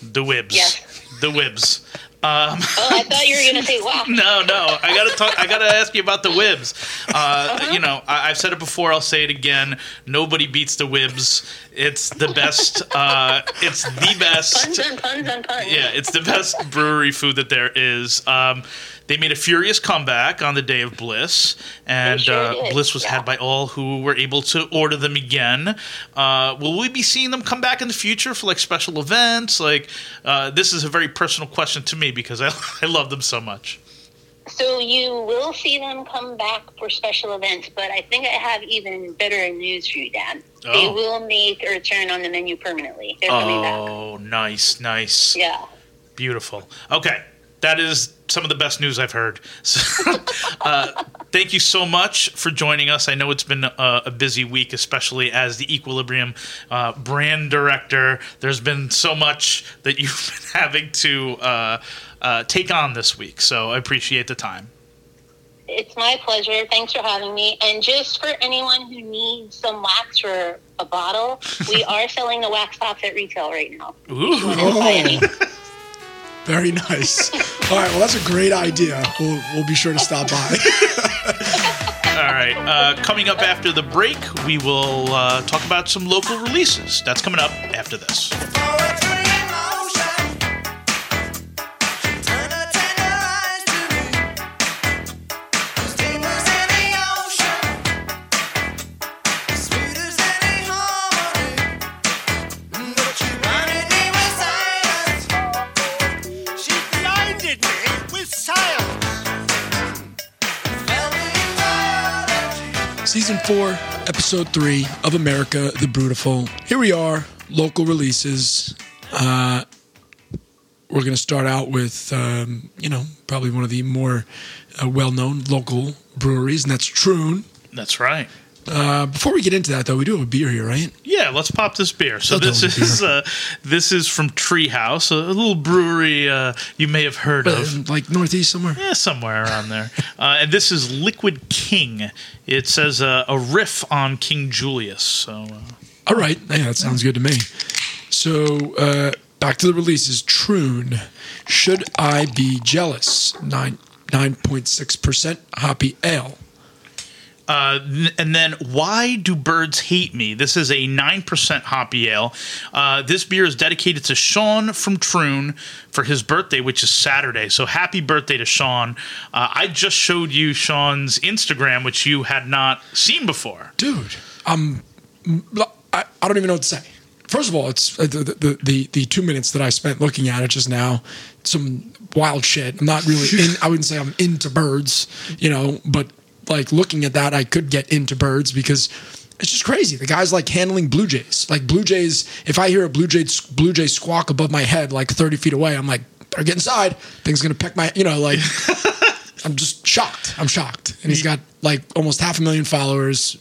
the W I Bs, yes. the W I Bs. Um, oh, I thought you were gonna say wow. No, no, I gotta talk. I gotta ask you about the W I Bs. Uh, uh-huh. You know, I, I've said it before. I'll say it again. Nobody beats the W I Bs. It's the best. Uh, it's the best. Puns on puns on puns. Yeah, it's the best brewery food that there is. Um, they made a furious comeback on the day of Bliss, and sure uh, Bliss was yeah. had by all who were able to order them again. Uh, will we be seeing them come back in the future for, like, special events? Like, uh, this is a very personal question to me because I, I love them so much. So you will see them come back for special events, but I think I have even better news for you, Dan. Oh. They will make a return on the menu permanently. They're oh, coming back. Oh, nice, nice. Yeah. Beautiful. Okay. That is some of the best news I've heard. So, uh, thank you so much for joining us. I know it's been a, a busy week, especially as the Equilibrium uh, brand director. There's been so much that you've been having to uh, uh, take on this week. So I appreciate the time. It's my pleasure. Thanks for having me. And just for anyone who needs some wax for a bottle, we are selling the wax tops at retail right now. Ooh. If you want to buy any. Very nice. All right, well, that's a great idea. We'll, we'll be sure to stop by. All right, uh, coming up after the break, we will uh, talk about some local releases. That's coming up after this. Season four, Episode three of America the Brutiful. Here we are, local releases. Uh, we're going to start out with, um, you know, probably one of the more uh, well-known local breweries, and that's Troon. That's right. Uh, before we get into that, though, we do have a beer here, right? Yeah, let's pop this beer. So this is beer. Uh, this is from Treehouse, a little brewery uh, you may have heard but, of, like Northeast somewhere. Yeah, somewhere around there. Uh, and this is Liquid King. It says uh, a riff on King Julius. So uh, all right, yeah, that sounds good to me. So uh, back to the releases. Troon. Should I Be Jealous? Nine nine point six percent hoppy ale. Uh, and then Why Do Birds Hate Me? This is a nine percent hoppy ale. Uh, this beer is dedicated to Sean from Troon for his birthday, which is Saturday. So happy birthday to Sean. Uh, I just showed you Sean's Instagram, which you had not seen before. Dude, um, I, I don't even know what to say. First of all, it's the, the, the, the two minutes that I spent looking at it just now, some wild shit. I'm not really in, I wouldn't say I'm into birds, you know, but like looking at that, I could get into birds because it's just crazy. The guy's like handling blue jays. Like blue jays, if I hear a blue jay blue jay squawk above my head, like thirty feet away, I'm like, better get inside. Thing's gonna peck my, you know, like I'm just shocked. I'm shocked. And he's got like almost half a million followers,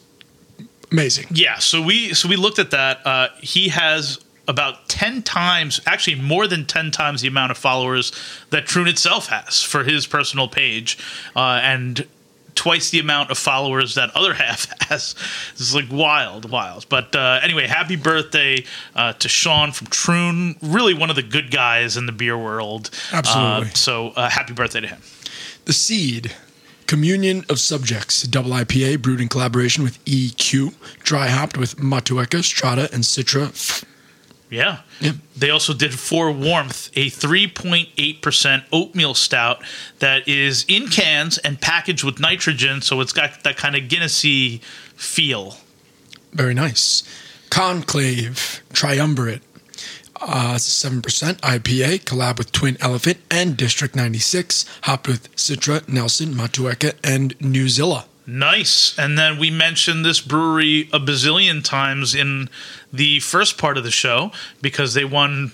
amazing. Yeah, so we so we looked at that. Uh, he has about ten times, actually more than ten times the amount of followers that Troon itself has for his personal page, uh, and twice the amount of followers that Other Half has. It's like wild, wild. But uh, anyway, happy birthday uh, to Sean from Troon. Really one of the good guys in the beer world. Absolutely. Uh, so uh, happy birthday to him. The Seed. Communion of Subjects, double I P A brewed in collaboration with E Q, dry hopped with Matueka, Strata, and Citra. Yeah. Yep. They also did For Warmth, a three point eight percent oatmeal stout that is in cans and packaged with nitrogen, so it's got that kind of Guinness-y feel. Very nice. Conclave, Triumvirate. Uh, it's a seven percent I P A, collab with Twin Elephant and District ninety-six, hopped with Citra, Nelson, Matueka, and Newzilla. Nice. And then we mentioned this brewery a bazillion times in the first part of the show because they won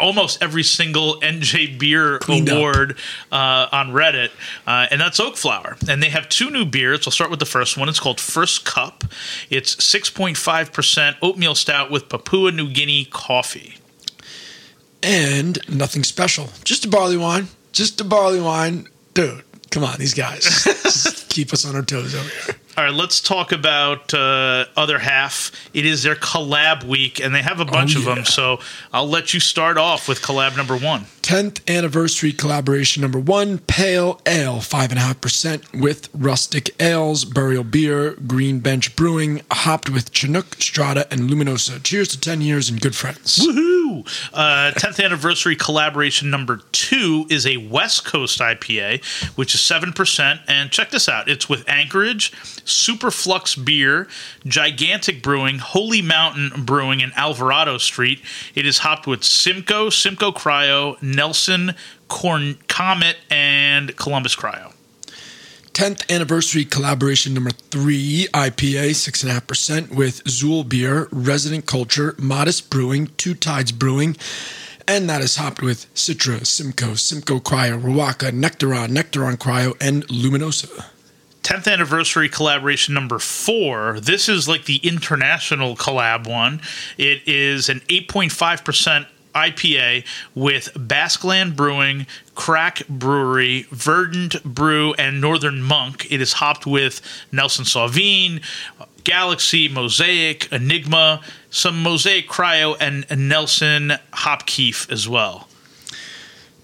almost every single N J Beer Cleaned award uh, on Reddit, uh, and that's Oak Flower. And they have two new beers. We'll start with the first one. It's called First Cup. It's six point five percent oatmeal stout with Papua New Guinea coffee. And nothing special. Just a barley wine. Just a barley wine. Dude, come on, these guys. Just keep us on our toes over here. All right, let's talk about uh, Other Half. It is their collab week, and they have a bunch oh, yeah. of them. So I'll let you start off with collab number one. tenth anniversary collaboration number one, Pale Ale, five point five percent with Rustic Ales, Burial Beer, Green Bench Brewing, hopped with Chinook, Strata, and Luminosa. Cheers to ten years and good friends. Woohoo! Uh, tenth anniversary collaboration number two is a West Coast I P A, which is seven percent. And check this out. It's with Anchorage, Superflux Beer, Gigantic Brewing, Holy Mountain Brewing, and Alvarado Street. It is hopped with Simcoe, Simcoe Cryo, Nelson, Corn Comet, and Columbus Cryo. tenth anniversary collaboration number three, I P A, six point five percent with Zool Beer, Resident Culture, Modest Brewing, Two Tides Brewing, and that is hopped with Citra, Simcoe, Simcoe Cryo, Ruaca, Nectaron, Nectaron Cryo, and Luminosa. tenth anniversary collaboration number four. This is like the international collab one. It is an eight point five percent I P A with Baskeland Brewing, Crack Brewery, Verdant Brew, and Northern Monk. It is hopped with Nelson Sauvin, Galaxy, Mosaic, Enigma, some Mosaic Cryo, and Nelson Hopkeef as well.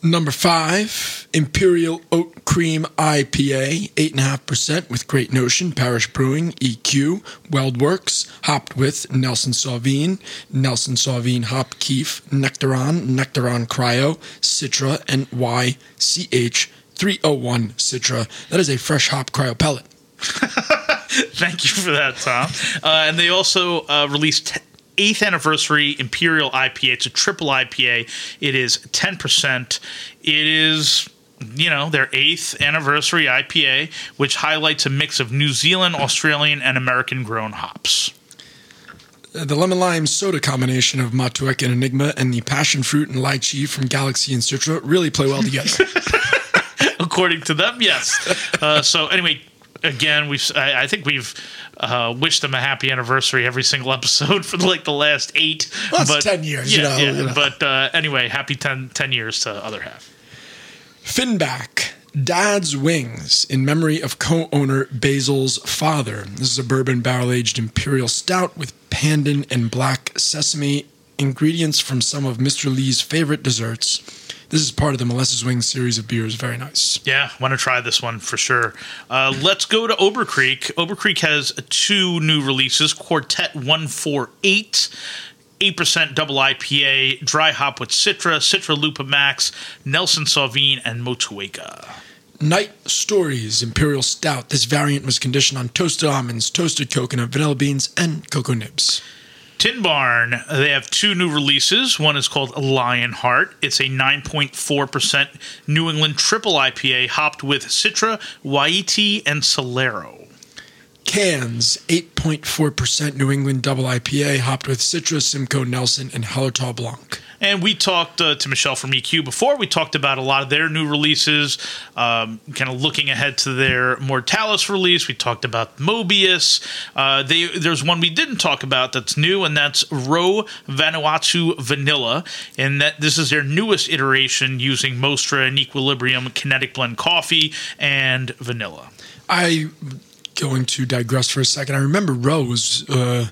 Number five, Imperial Oat Cream I P A, eight point five percent with Great Notion, Parish Brewing, E Q, Weldworks, hopped with Nelson Sauvin, Nelson Sauvin Hopkeef, Nectaron, Nectaron Cryo, Citra, and Y C H three oh one Citra. That is a fresh hop cryo pellet. Thank you for that, Tom. Uh, and they also uh, released T- eighth anniversary Imperial I P A. It's a triple I P A. It is ten percent. It is, you know, their eighth anniversary I P A, which highlights a mix of New Zealand, Australian, and American-grown hops. The lemon-lime soda combination of Matueka and Enigma and the passion fruit and lychee from Galaxy and Citra really play well together. According to them, yes. Uh, so anyway, again, we've I, I think we've uh, wished them a happy anniversary every single episode for like the last eight. Well, that's but, ten years, yeah, you know, yeah. You know. But uh, anyway, happy ten years to Other Half. Finback, Dad's Wings, in memory of co-owner Basil's father. This is a bourbon barrel-aged imperial stout with pandan and black sesame, ingredients from some of Mister Lee's favorite desserts. This is part of the Molasses Wings series of beers. Very nice. Yeah, want to try this one for sure. Uh, let's go to Ober Creek. Ober Creek has two new releases. Quartet one forty-eight, eight percent double I P A, dry hop with Citra, Citra Lupa Max, Nelson Sauvin, and Motueka. Night Stories Imperial Stout. This variant was conditioned on toasted almonds, toasted coconut, vanilla beans, and cocoa nibs. Tin Barn, they have two new releases. One is called Lionheart. It's a nine point four percent New England triple I P A hopped with Citra, Waiti, and Solero. Cans, eight point four percent New England double I P A hopped with Citra, Simcoe, Nelson, and Hallertau Blanc. And we talked uh, to Michelle from E Q before. We talked about a lot of their new releases, um, kind of looking ahead to their Mortalis release. We talked about Mobius. Uh, they, there's one we didn't talk about that's new, and that's Roe Vanuatu Vanilla. And that this is their newest iteration using Mostra and Equilibrium, Kinetic Blend Coffee, and Vanilla. I'm going to digress for a second. I remember Roe was... Uh,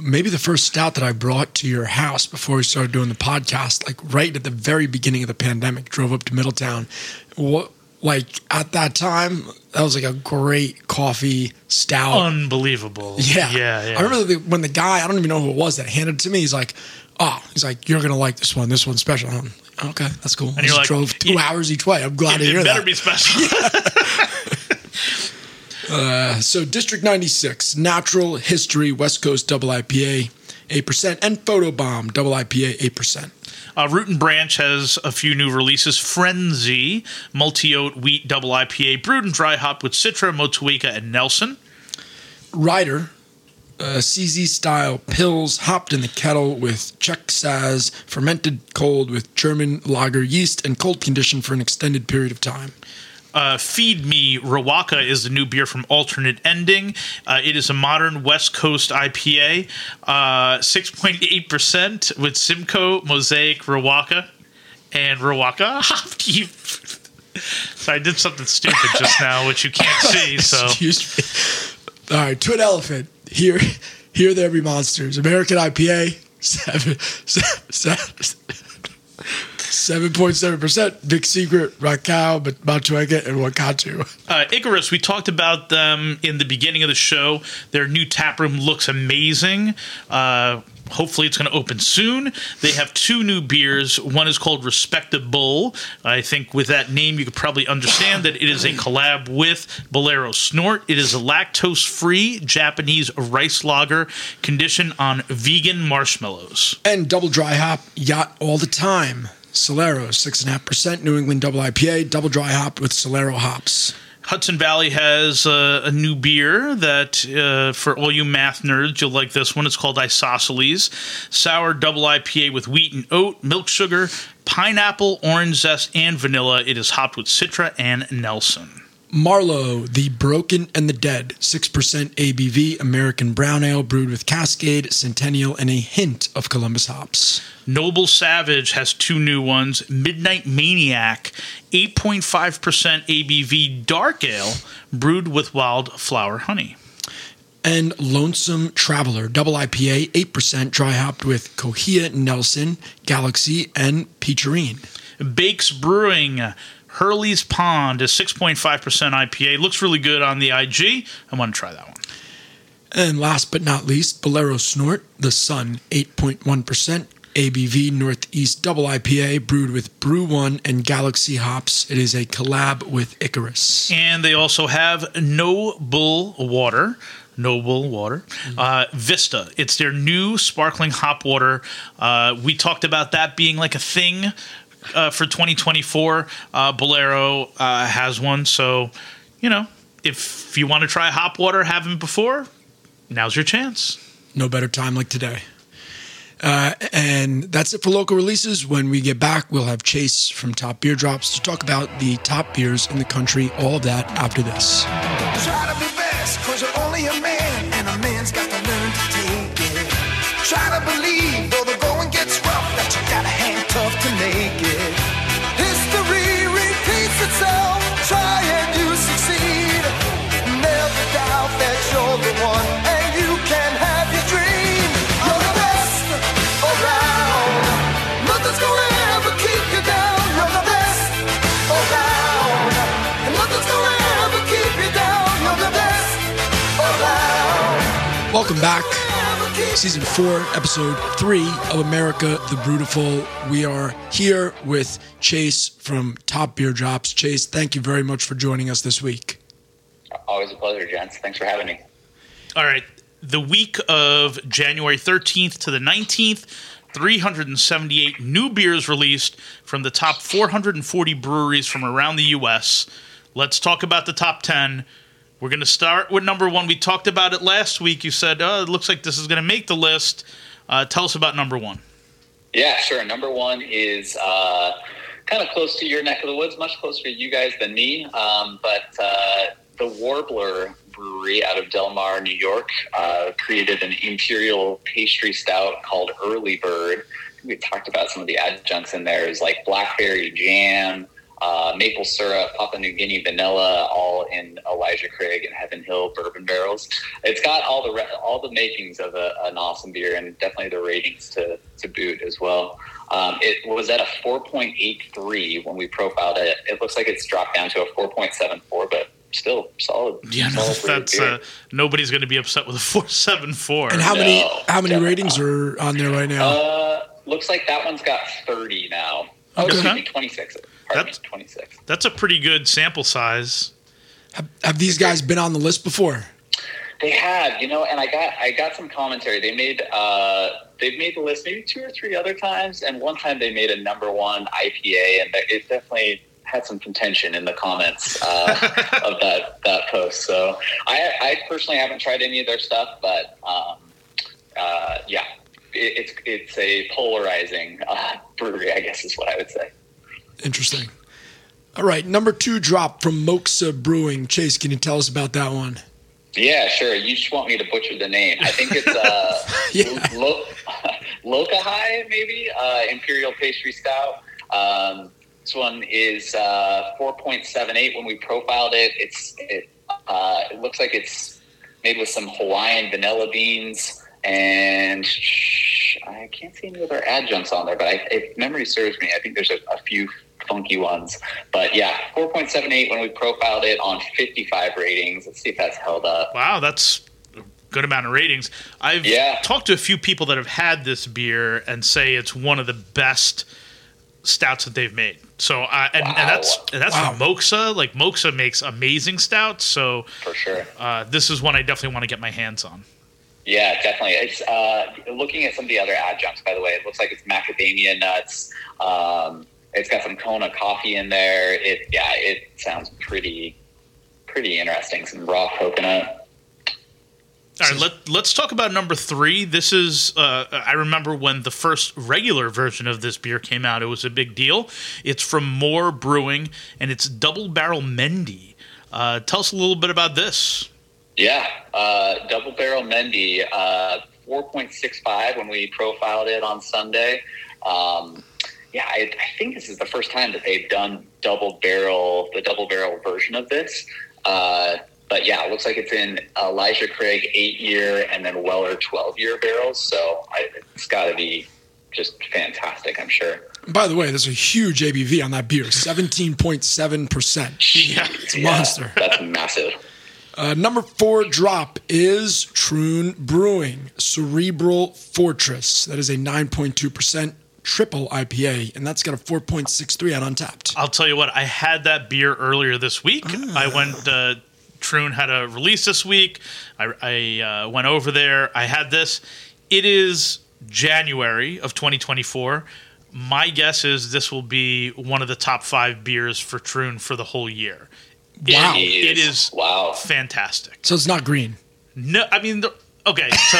maybe the first stout that I brought to your house before we started doing the podcast, like right at the very beginning of the pandemic, drove up to Middletown. What, like at that time, that was like a great coffee stout. Unbelievable. Yeah. Yeah, yeah. I remember the, when the guy, I don't even know who it was, that handed it to me, he's like, oh, he's like, you're going to like this one. This one's special. I'm like, okay, that's cool. And I just like, drove two yeah, hours each way. I'm glad to hear that. It better be special. Yeah. Uh, so District ninety-six, Natural History, West Coast Double I P A, eight percent, and Photobomb, Double I P A, eight percent. Uh, Root and Branch has a few new releases. Frenzy, multi-oat wheat Double I P A, brewed and dry hopped with Citra, Motueka, and Nelson. Rider, uh, C Z-style pills, hopped in the kettle with Czech Saz, fermented cold with German lager yeast, and cold conditioned for an extended period of time. Uh, Feed Me Rawaka is the new beer from Alternate Ending. Uh, it is a modern West Coast I P A, uh, six point eight percent with Simcoe, Mosaic, Rawaka, and Rawaka. So I did something stupid just now, which you can't see. So, excuse me. All right, Twin Elephant. Here, here, there be monsters. American I P A, seven, seven, seven. seven point seven percent, Big Secret, Rakau, Matueka, and Wakatu. Uh, Icarus, we talked about them in the beginning of the show. Their new tap room looks amazing. Uh, hopefully it's going to open soon. They have two new beers. One is called Respectable. I think with that name you could probably understand that it is a collab with Bolero Snort. It is a lactose-free Japanese rice lager conditioned on vegan marshmallows. And double dry hop, Yacht All the Time. Solero, six point five percent, New England Double I P A, double dry hop with Solero hops. Hudson Valley has uh, a new beer that, uh, for all you math nerds, you'll like this one. It's called Isosceles, sour double I P A with wheat and oat, milk sugar, pineapple, orange zest, and vanilla. It is hopped with Citra and Nelson. Marlowe, The Broken and the Dead, six percent A B V, American brown ale, brewed with Cascade, Centennial, and a hint of Columbus hops. Noble Savage has two new ones. Midnight Maniac, eight point five percent A B V, dark ale, brewed with wild flower honey. And Lonesome Traveler, double I P A, eight percent, dry hopped with Cohea, Nelson, Galaxy, and Peacherine. Bakes Brewing, Hurley's Pond is six point five percent I P A. Looks really good on the I G. I want to try that one. And last but not least, Bolero Snort, The Sun, eight point one percent. A B V Northeast Double I P A, brewed with Brew One and Galaxy hops. It is a collab with Icarus. And they also have Noble Water. Noble Water. Uh, Vista. It's their new sparkling hop water. Uh, we talked about that being like a thing. Uh, for twenty twenty-four, uh, Bolero uh, has one. So, you know, if you want to try hop water, haven't before, now's your chance. No better time like today. Uh, and that's it for local releases. When we get back, we'll have Chase from Top Beer Drops to talk about the top beers in the country, all of that after this. Try to be best, because you're only a man, and a man's got to learn to take it. Try to believe, though the going gets rough, that you got to hang tough to make it. Welcome back, season four, episode three of America the Brutiful. We are here with Chase from Top Beer Drops. Chase, thank you very much for joining us this week. Always a pleasure, gents. Thanks for having me. All right, the week of January thirteenth to the nineteenth, three hundred seventy-eight new beers released from the top four hundred forty breweries from around the U S. Let's talk about the top ten. We're going to start with number one. We talked about it last week. You said, oh, it looks like this is going to make the list. Uh, tell us about number one. Yeah, sure. Number one is uh, kind of close to your neck of the woods, much closer to you guys than me. Um, but uh, the Warbler Brewery out of Del Mar, New York, uh, created an imperial pastry stout called Early Bird. We talked about some of the adjuncts in there. It's like blackberry jam, uh, maple syrup, Papua New Guinea vanilla, all in Elijah Craig and Heaven Hill bourbon barrels. It's got all the re- all the makings of a, an awesome beer, and definitely the ratings to, to boot as well. Um, it was at a four point eight three when we profiled it. It looks like it's dropped down to a four point seven four, but still solid. Yeah, solid no, that's uh, nobody's going to be upset with a four point seven four. And how no, many how many ratings not. are on there right now? Uh, looks like that one's got thirty now. Okay. twenty-six. That's, me, twenty-six. That's a pretty good sample size. Have, have these guys been on the list before? They have, you know, and I got I got some commentary. They made uh, they've made the list maybe two or three other times, and one time they made a number one I P A, and it definitely had some contention in the comments uh, of that, that post. So I, I personally haven't tried any of their stuff, but um, uh, yeah, it, it's it's a polarizing uh, brewery, I guess is what I would say. Interesting. All right, number two drop from Moxa Brewing. Chase, can you tell us about that one? Yeah, sure. You just want me to butcher the name. I think it's uh, yeah. Lo- Lokahai, maybe, uh, Imperial Pastry Stout. Um, this one is uh, four point seven eight when we profiled it. It's it, uh, it looks like it's made with some Hawaiian vanilla beans, and I can't see any other adjuncts on there, but I, if memory serves me, I think there's a, a few funky ones. But yeah, four point seven eight when we profiled it on fifty-five ratings. Let's see if that's held up. Wow, that's a good amount of ratings. I've yeah. talked to a few people that have had this beer and say it's one of the best stouts that they've made. So uh, and, wow. and that's and that's wow. from Moxa. Like Moxa makes amazing stouts. So for sure, uh, this is one I definitely want to get my hands on. Yeah, definitely. It's uh, looking at some of the other adjuncts, by the way, it looks like it's macadamia nuts. Um, it's got some Kona coffee in there. It yeah, it sounds pretty pretty interesting. Some raw coconut. All right, let, let's talk about number three. This is, uh, I remember when the first regular version of this beer came out, it was a big deal. It's from Moore Brewing, and it's Double Barrel Mendy. Uh, tell us a little bit about this. Yeah, uh, Double Barrel Mendy, uh, four point six five when we profiled it on Sunday. Um, yeah, I, I think this is the first time that they've done double barrel, the double barrel version of this. Uh, but yeah, it looks like it's in Elijah Craig eight-year and then Weller twelve-year barrels. So I, it's got to be just fantastic, I'm sure. By the way, there's a huge A B V on that beer, seventeen point seven percent. Yeah, it's a yeah, monster. That's massive. Uh, number four drop is Troon Brewing, Cerebral Fortress. That is a nine point two percent triple I P A, and that's got a four point six three on Untappd. I'll tell you what, I had that beer earlier this week. Oh. I went, uh, Troon had a release this week. I, I uh, went over there. I had this. It is January of twenty twenty-four. My guess is this will be one of the top five beers for Troon for the whole year. Wow. It, it is wow. fantastic. So it's not green. No, I mean, the, okay, so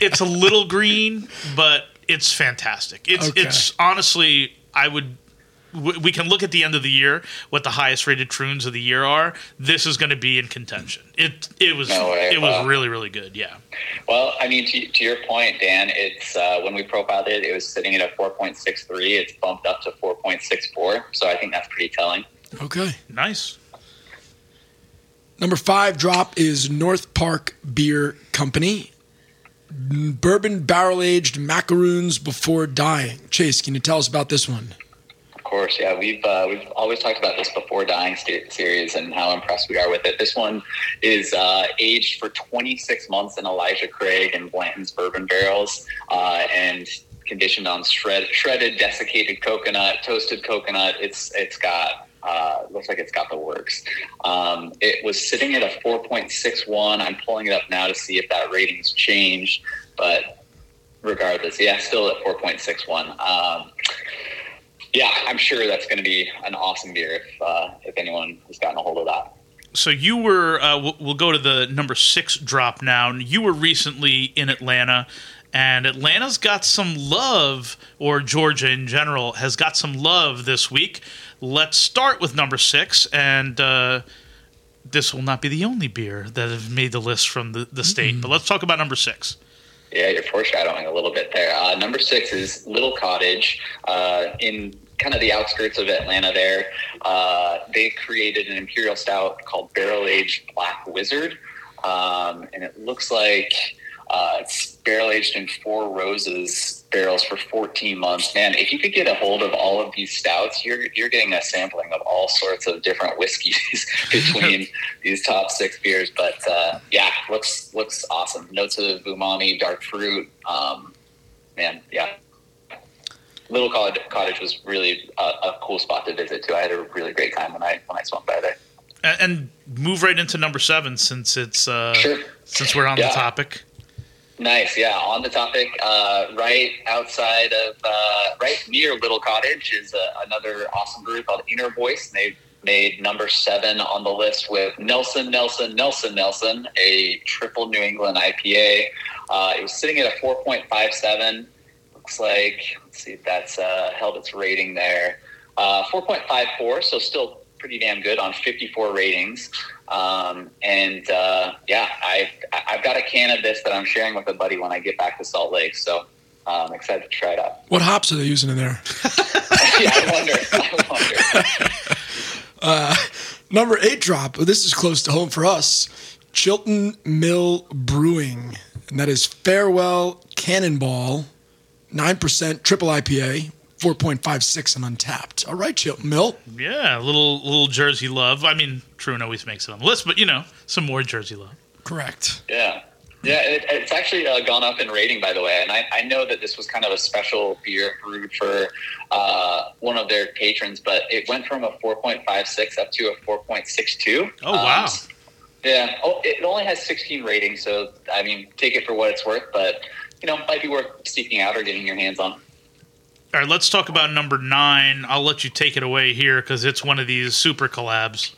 it's a little green, but it's fantastic. It's okay. It's honestly, I would, w- we can look at the end of the year, what the highest rated Troons of the year are. This is going to be in contention. It it was no way, it wow. was really, really good, yeah. Well, I mean, to, to your point, Dan, it's uh, when we profiled it, it was sitting at a four point six three. It's bumped up to four point six four, so I think that's pretty telling. Okay. Nice. Number five drop is North Park Beer Company, Bourbon Barrel-Aged Macaroons Before Dying. Chase, can you tell us about this one? Of course, yeah. We've uh, we've always talked about this Before Dying st- series and how impressed we are with it. This one is uh, aged for twenty-six months in Elijah Craig and Blanton's bourbon barrels uh, and conditioned on shred- shredded, desiccated coconut, toasted coconut. It's It's got... Uh, looks like it's got the works. Um, it was sitting at a four point six one. I'm pulling it up now to see if that rating's changed, but regardless, yeah, still at four point six one. Um, yeah, I'm sure that's going to be an awesome beer if uh, if anyone has gotten a hold of that. So you were, uh, we'll go to the number six drop now. You were recently in Atlanta And Atlanta's got some love, or Georgia in general, has got some love this week. Let's start with number six, and uh, this will not be the only beer that have made the list from the, the state, mm-hmm. but let's talk about number six. Yeah, you're foreshadowing a little bit there. Uh, number six is Little Cottage uh, in kind of the outskirts of Atlanta there. Uh, they created an imperial stout called Barrel Aged Black Wizard, um, and it looks like... Uh, it's barrel-aged in Four Roses barrels for fourteen months. Man, if you could get a hold of all of these stouts, you're you're getting a sampling of all sorts of different whiskeys between these top six beers. But, uh, yeah, looks looks awesome. Notes of umami, dark fruit. Um, man, yeah. Little Cottage was really a, a cool spot to visit, too. I had a really great time when I, when I swung by there. And, and move right into number seven since, it's, uh, sure. since we're on yeah. the topic. Nice, yeah. On the topic, uh, right outside of, uh, right near Little Cottage is uh, another awesome brewery called Inner Voice. And they made number seven on the list with Nelson, Nelson, Nelson, Nelson, a triple New England I P A. Uh, it was sitting at a four point five seven. Looks like, let's see if that's uh, held its rating there. Uh, four point five four, so still pretty damn good on fifty-four ratings. Um, and, uh, yeah, I, I've got a can of this that I'm sharing with a buddy when I get back to Salt Lake. So, I'm um, excited to try it out. What hops are they using in there? yeah, I wonder, I wonder. uh, number eight drop. This is close to home for us. Chilton Mill Brewing. And that is Farewell Cannonball, nine percent triple I P A. four point five six and Untappd. All right, Chilton Mill. Yeah, a little, little Jersey love. I mean, Troon always makes it on the list, but, you know, some more Jersey love. Correct. Yeah. Yeah, it, it's actually uh, gone up in rating, by the way. And I, I know that this was kind of a special beer brewed for uh, one of their patrons, but it went from a four point five six up to a four point six two. Oh, wow. Um, yeah. Oh, it only has sixteen ratings, so, I mean, take it for what it's worth, but, you know, might be worth seeking out or getting your hands on. All right, let's talk about number nine. I'll let you take it away here because it's one of these super collabs.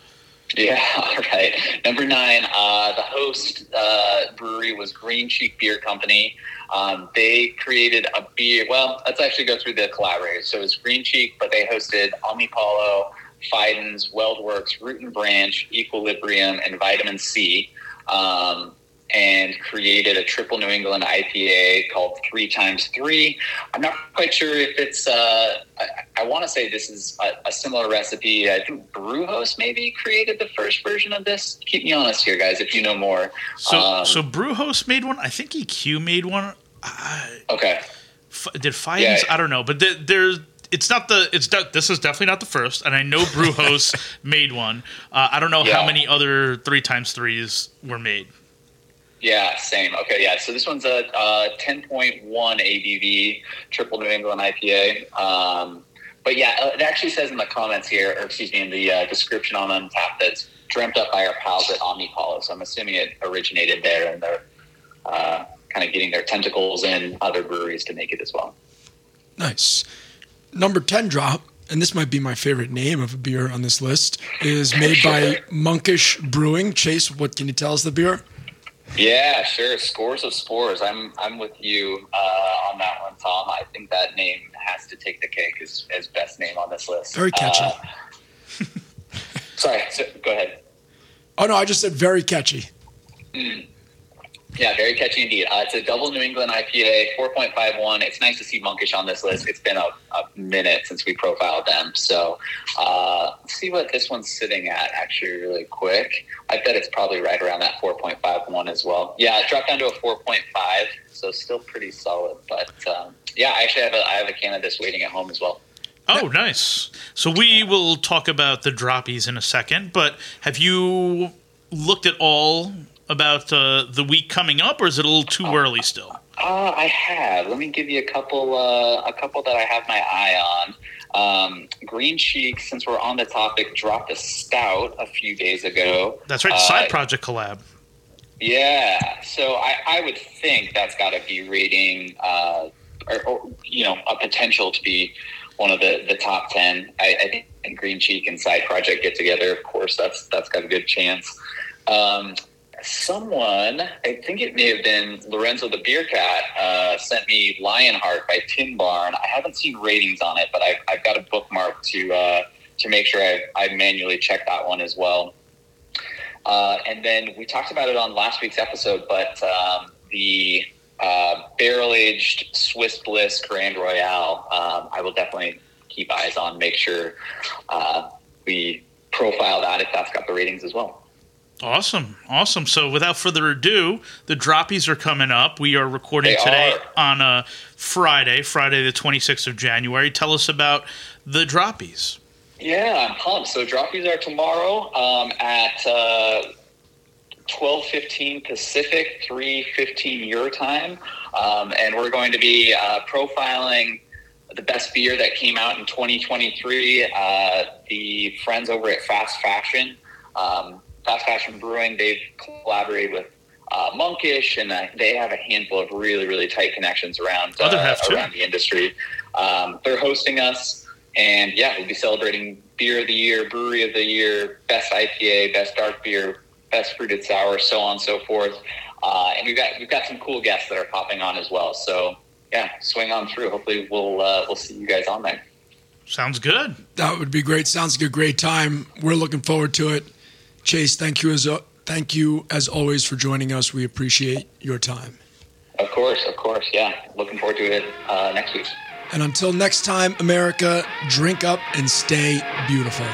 Yeah, all right. Number nine, uh, the host uh, brewery was Green Cheek Beer Company. Um, they created a beer. Well, let's actually go through the collaborators. So it was Green Cheek, but they hosted Omnipollo, Fidens, Weldworks, Root and Branch, Equilibrium, and Vitamin C. Um and created a triple New England I P A called Three Times Three. I'm not quite sure if it's, uh, I, I want to say this is a, a similar recipe. I think Brewhost maybe created the first version of this. Keep me honest here, guys, if you know more. So, um, so Brewhost made one. I think E Q made one. Uh, okay. F- did Fidens? Yeah, yeah. I don't know, but there, there's, It's not the. It's de- this is definitely not the first, and I know Brewhost made one. Uh, I don't know yeah. how many other three times threes were made. Yeah, same. Okay, yeah. So this one's a uh, ten point one A B V triple New England I P A. Um, but yeah, it actually says in the comments here, or excuse me, in the uh, description on Untappd, that it's dreamt up by our pals at Omnipollo. So I'm assuming it originated there, and they're uh, kind of getting their tentacles in other breweries to make it as well. Nice. Number ten drop, and this might be my favorite name of a beer on this list, is made sure. by Monkish Brewing. Chase, what can you tell us the beer? Yeah, sure. Scores of Spores. I'm I'm with you uh, on that one, Tom. I think that name has to take the cake as, as best name on this list. Very catchy. Uh, sorry, so, go ahead. Oh, no, I just said very catchy. Mm. Yeah, very catchy indeed. Uh, it's a double New England I P A, four point five one. It's nice to see Monkish on this list. It's been a, a minute since we profiled them. So uh, let's see what this one's sitting at, actually, really quick. I bet it's probably right around that four point five one as well. Yeah, it dropped down to a four point five, so still pretty solid. But, um, yeah, I actually have a, I have a can of this waiting at home as well. Oh, nice. So we will talk about the droppies in a second, but have you looked at all – about uh, the week coming up, or is it a little too uh, early still? Uh, I have. Let me give you a couple uh, a couple that I have my eye on. Um, Green Cheek, since we're on the topic, dropped a stout a few days ago. That's right, uh, side project collab. Yeah, so I, I would think that's got to be rating, uh, or, or you know, a potential to be one of the, the top ten. I, I think and Green Cheek and Side Project get together. Of course, that's that's got a good chance. Um someone, I think it may have been Lorenzo the Beer Cat, uh, sent me Lionheart by Tin Barn. I haven't seen ratings on it, but I've, I've got a bookmark to uh, to make sure I, I manually check that one as well. Uh, and then we talked about it on last week's episode, but um, the uh, barrel-aged Swiss Bliss Grand Royale, um, I will definitely keep eyes on, make sure uh, we profile that if that's got the ratings as well. Awesome. Awesome. So without further ado, the droppies are coming up. We are recording they today are. on a Friday, Friday the twenty-sixth of January. Tell us about the droppies. Yeah, I'm pumped. So droppies are tomorrow um, at uh, twelve fifteen Pacific, three fifteen your time. Um, and we're going to be uh, profiling the best beer that came out in twenty twenty-three. Uh, the friends over at Fast Fashion. Um, Fast Fashion Brewing, they've collaborated with uh, Monkish, and uh, they have a handful of really, really tight connections around, uh, Other Half around the industry. Um, they're hosting us, and yeah, we'll be celebrating Beer of the Year, Brewery of the Year, Best I P A, Best Dark Beer, Best Fruited Sour, so on and so forth. Uh, and we've got we've got some cool guests that are popping on as well. So yeah, swing on through. Hopefully we'll uh, we'll see you guys on there. Sounds good. That would be great. Sounds like a great time. We're looking forward to it. Chase, thank you as uh, thank you as always for joining us. We appreciate your time. Of course, of course, yeah. Looking forward to it uh, next week. And until next time, America, drink up and stay beautiful.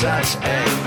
Such a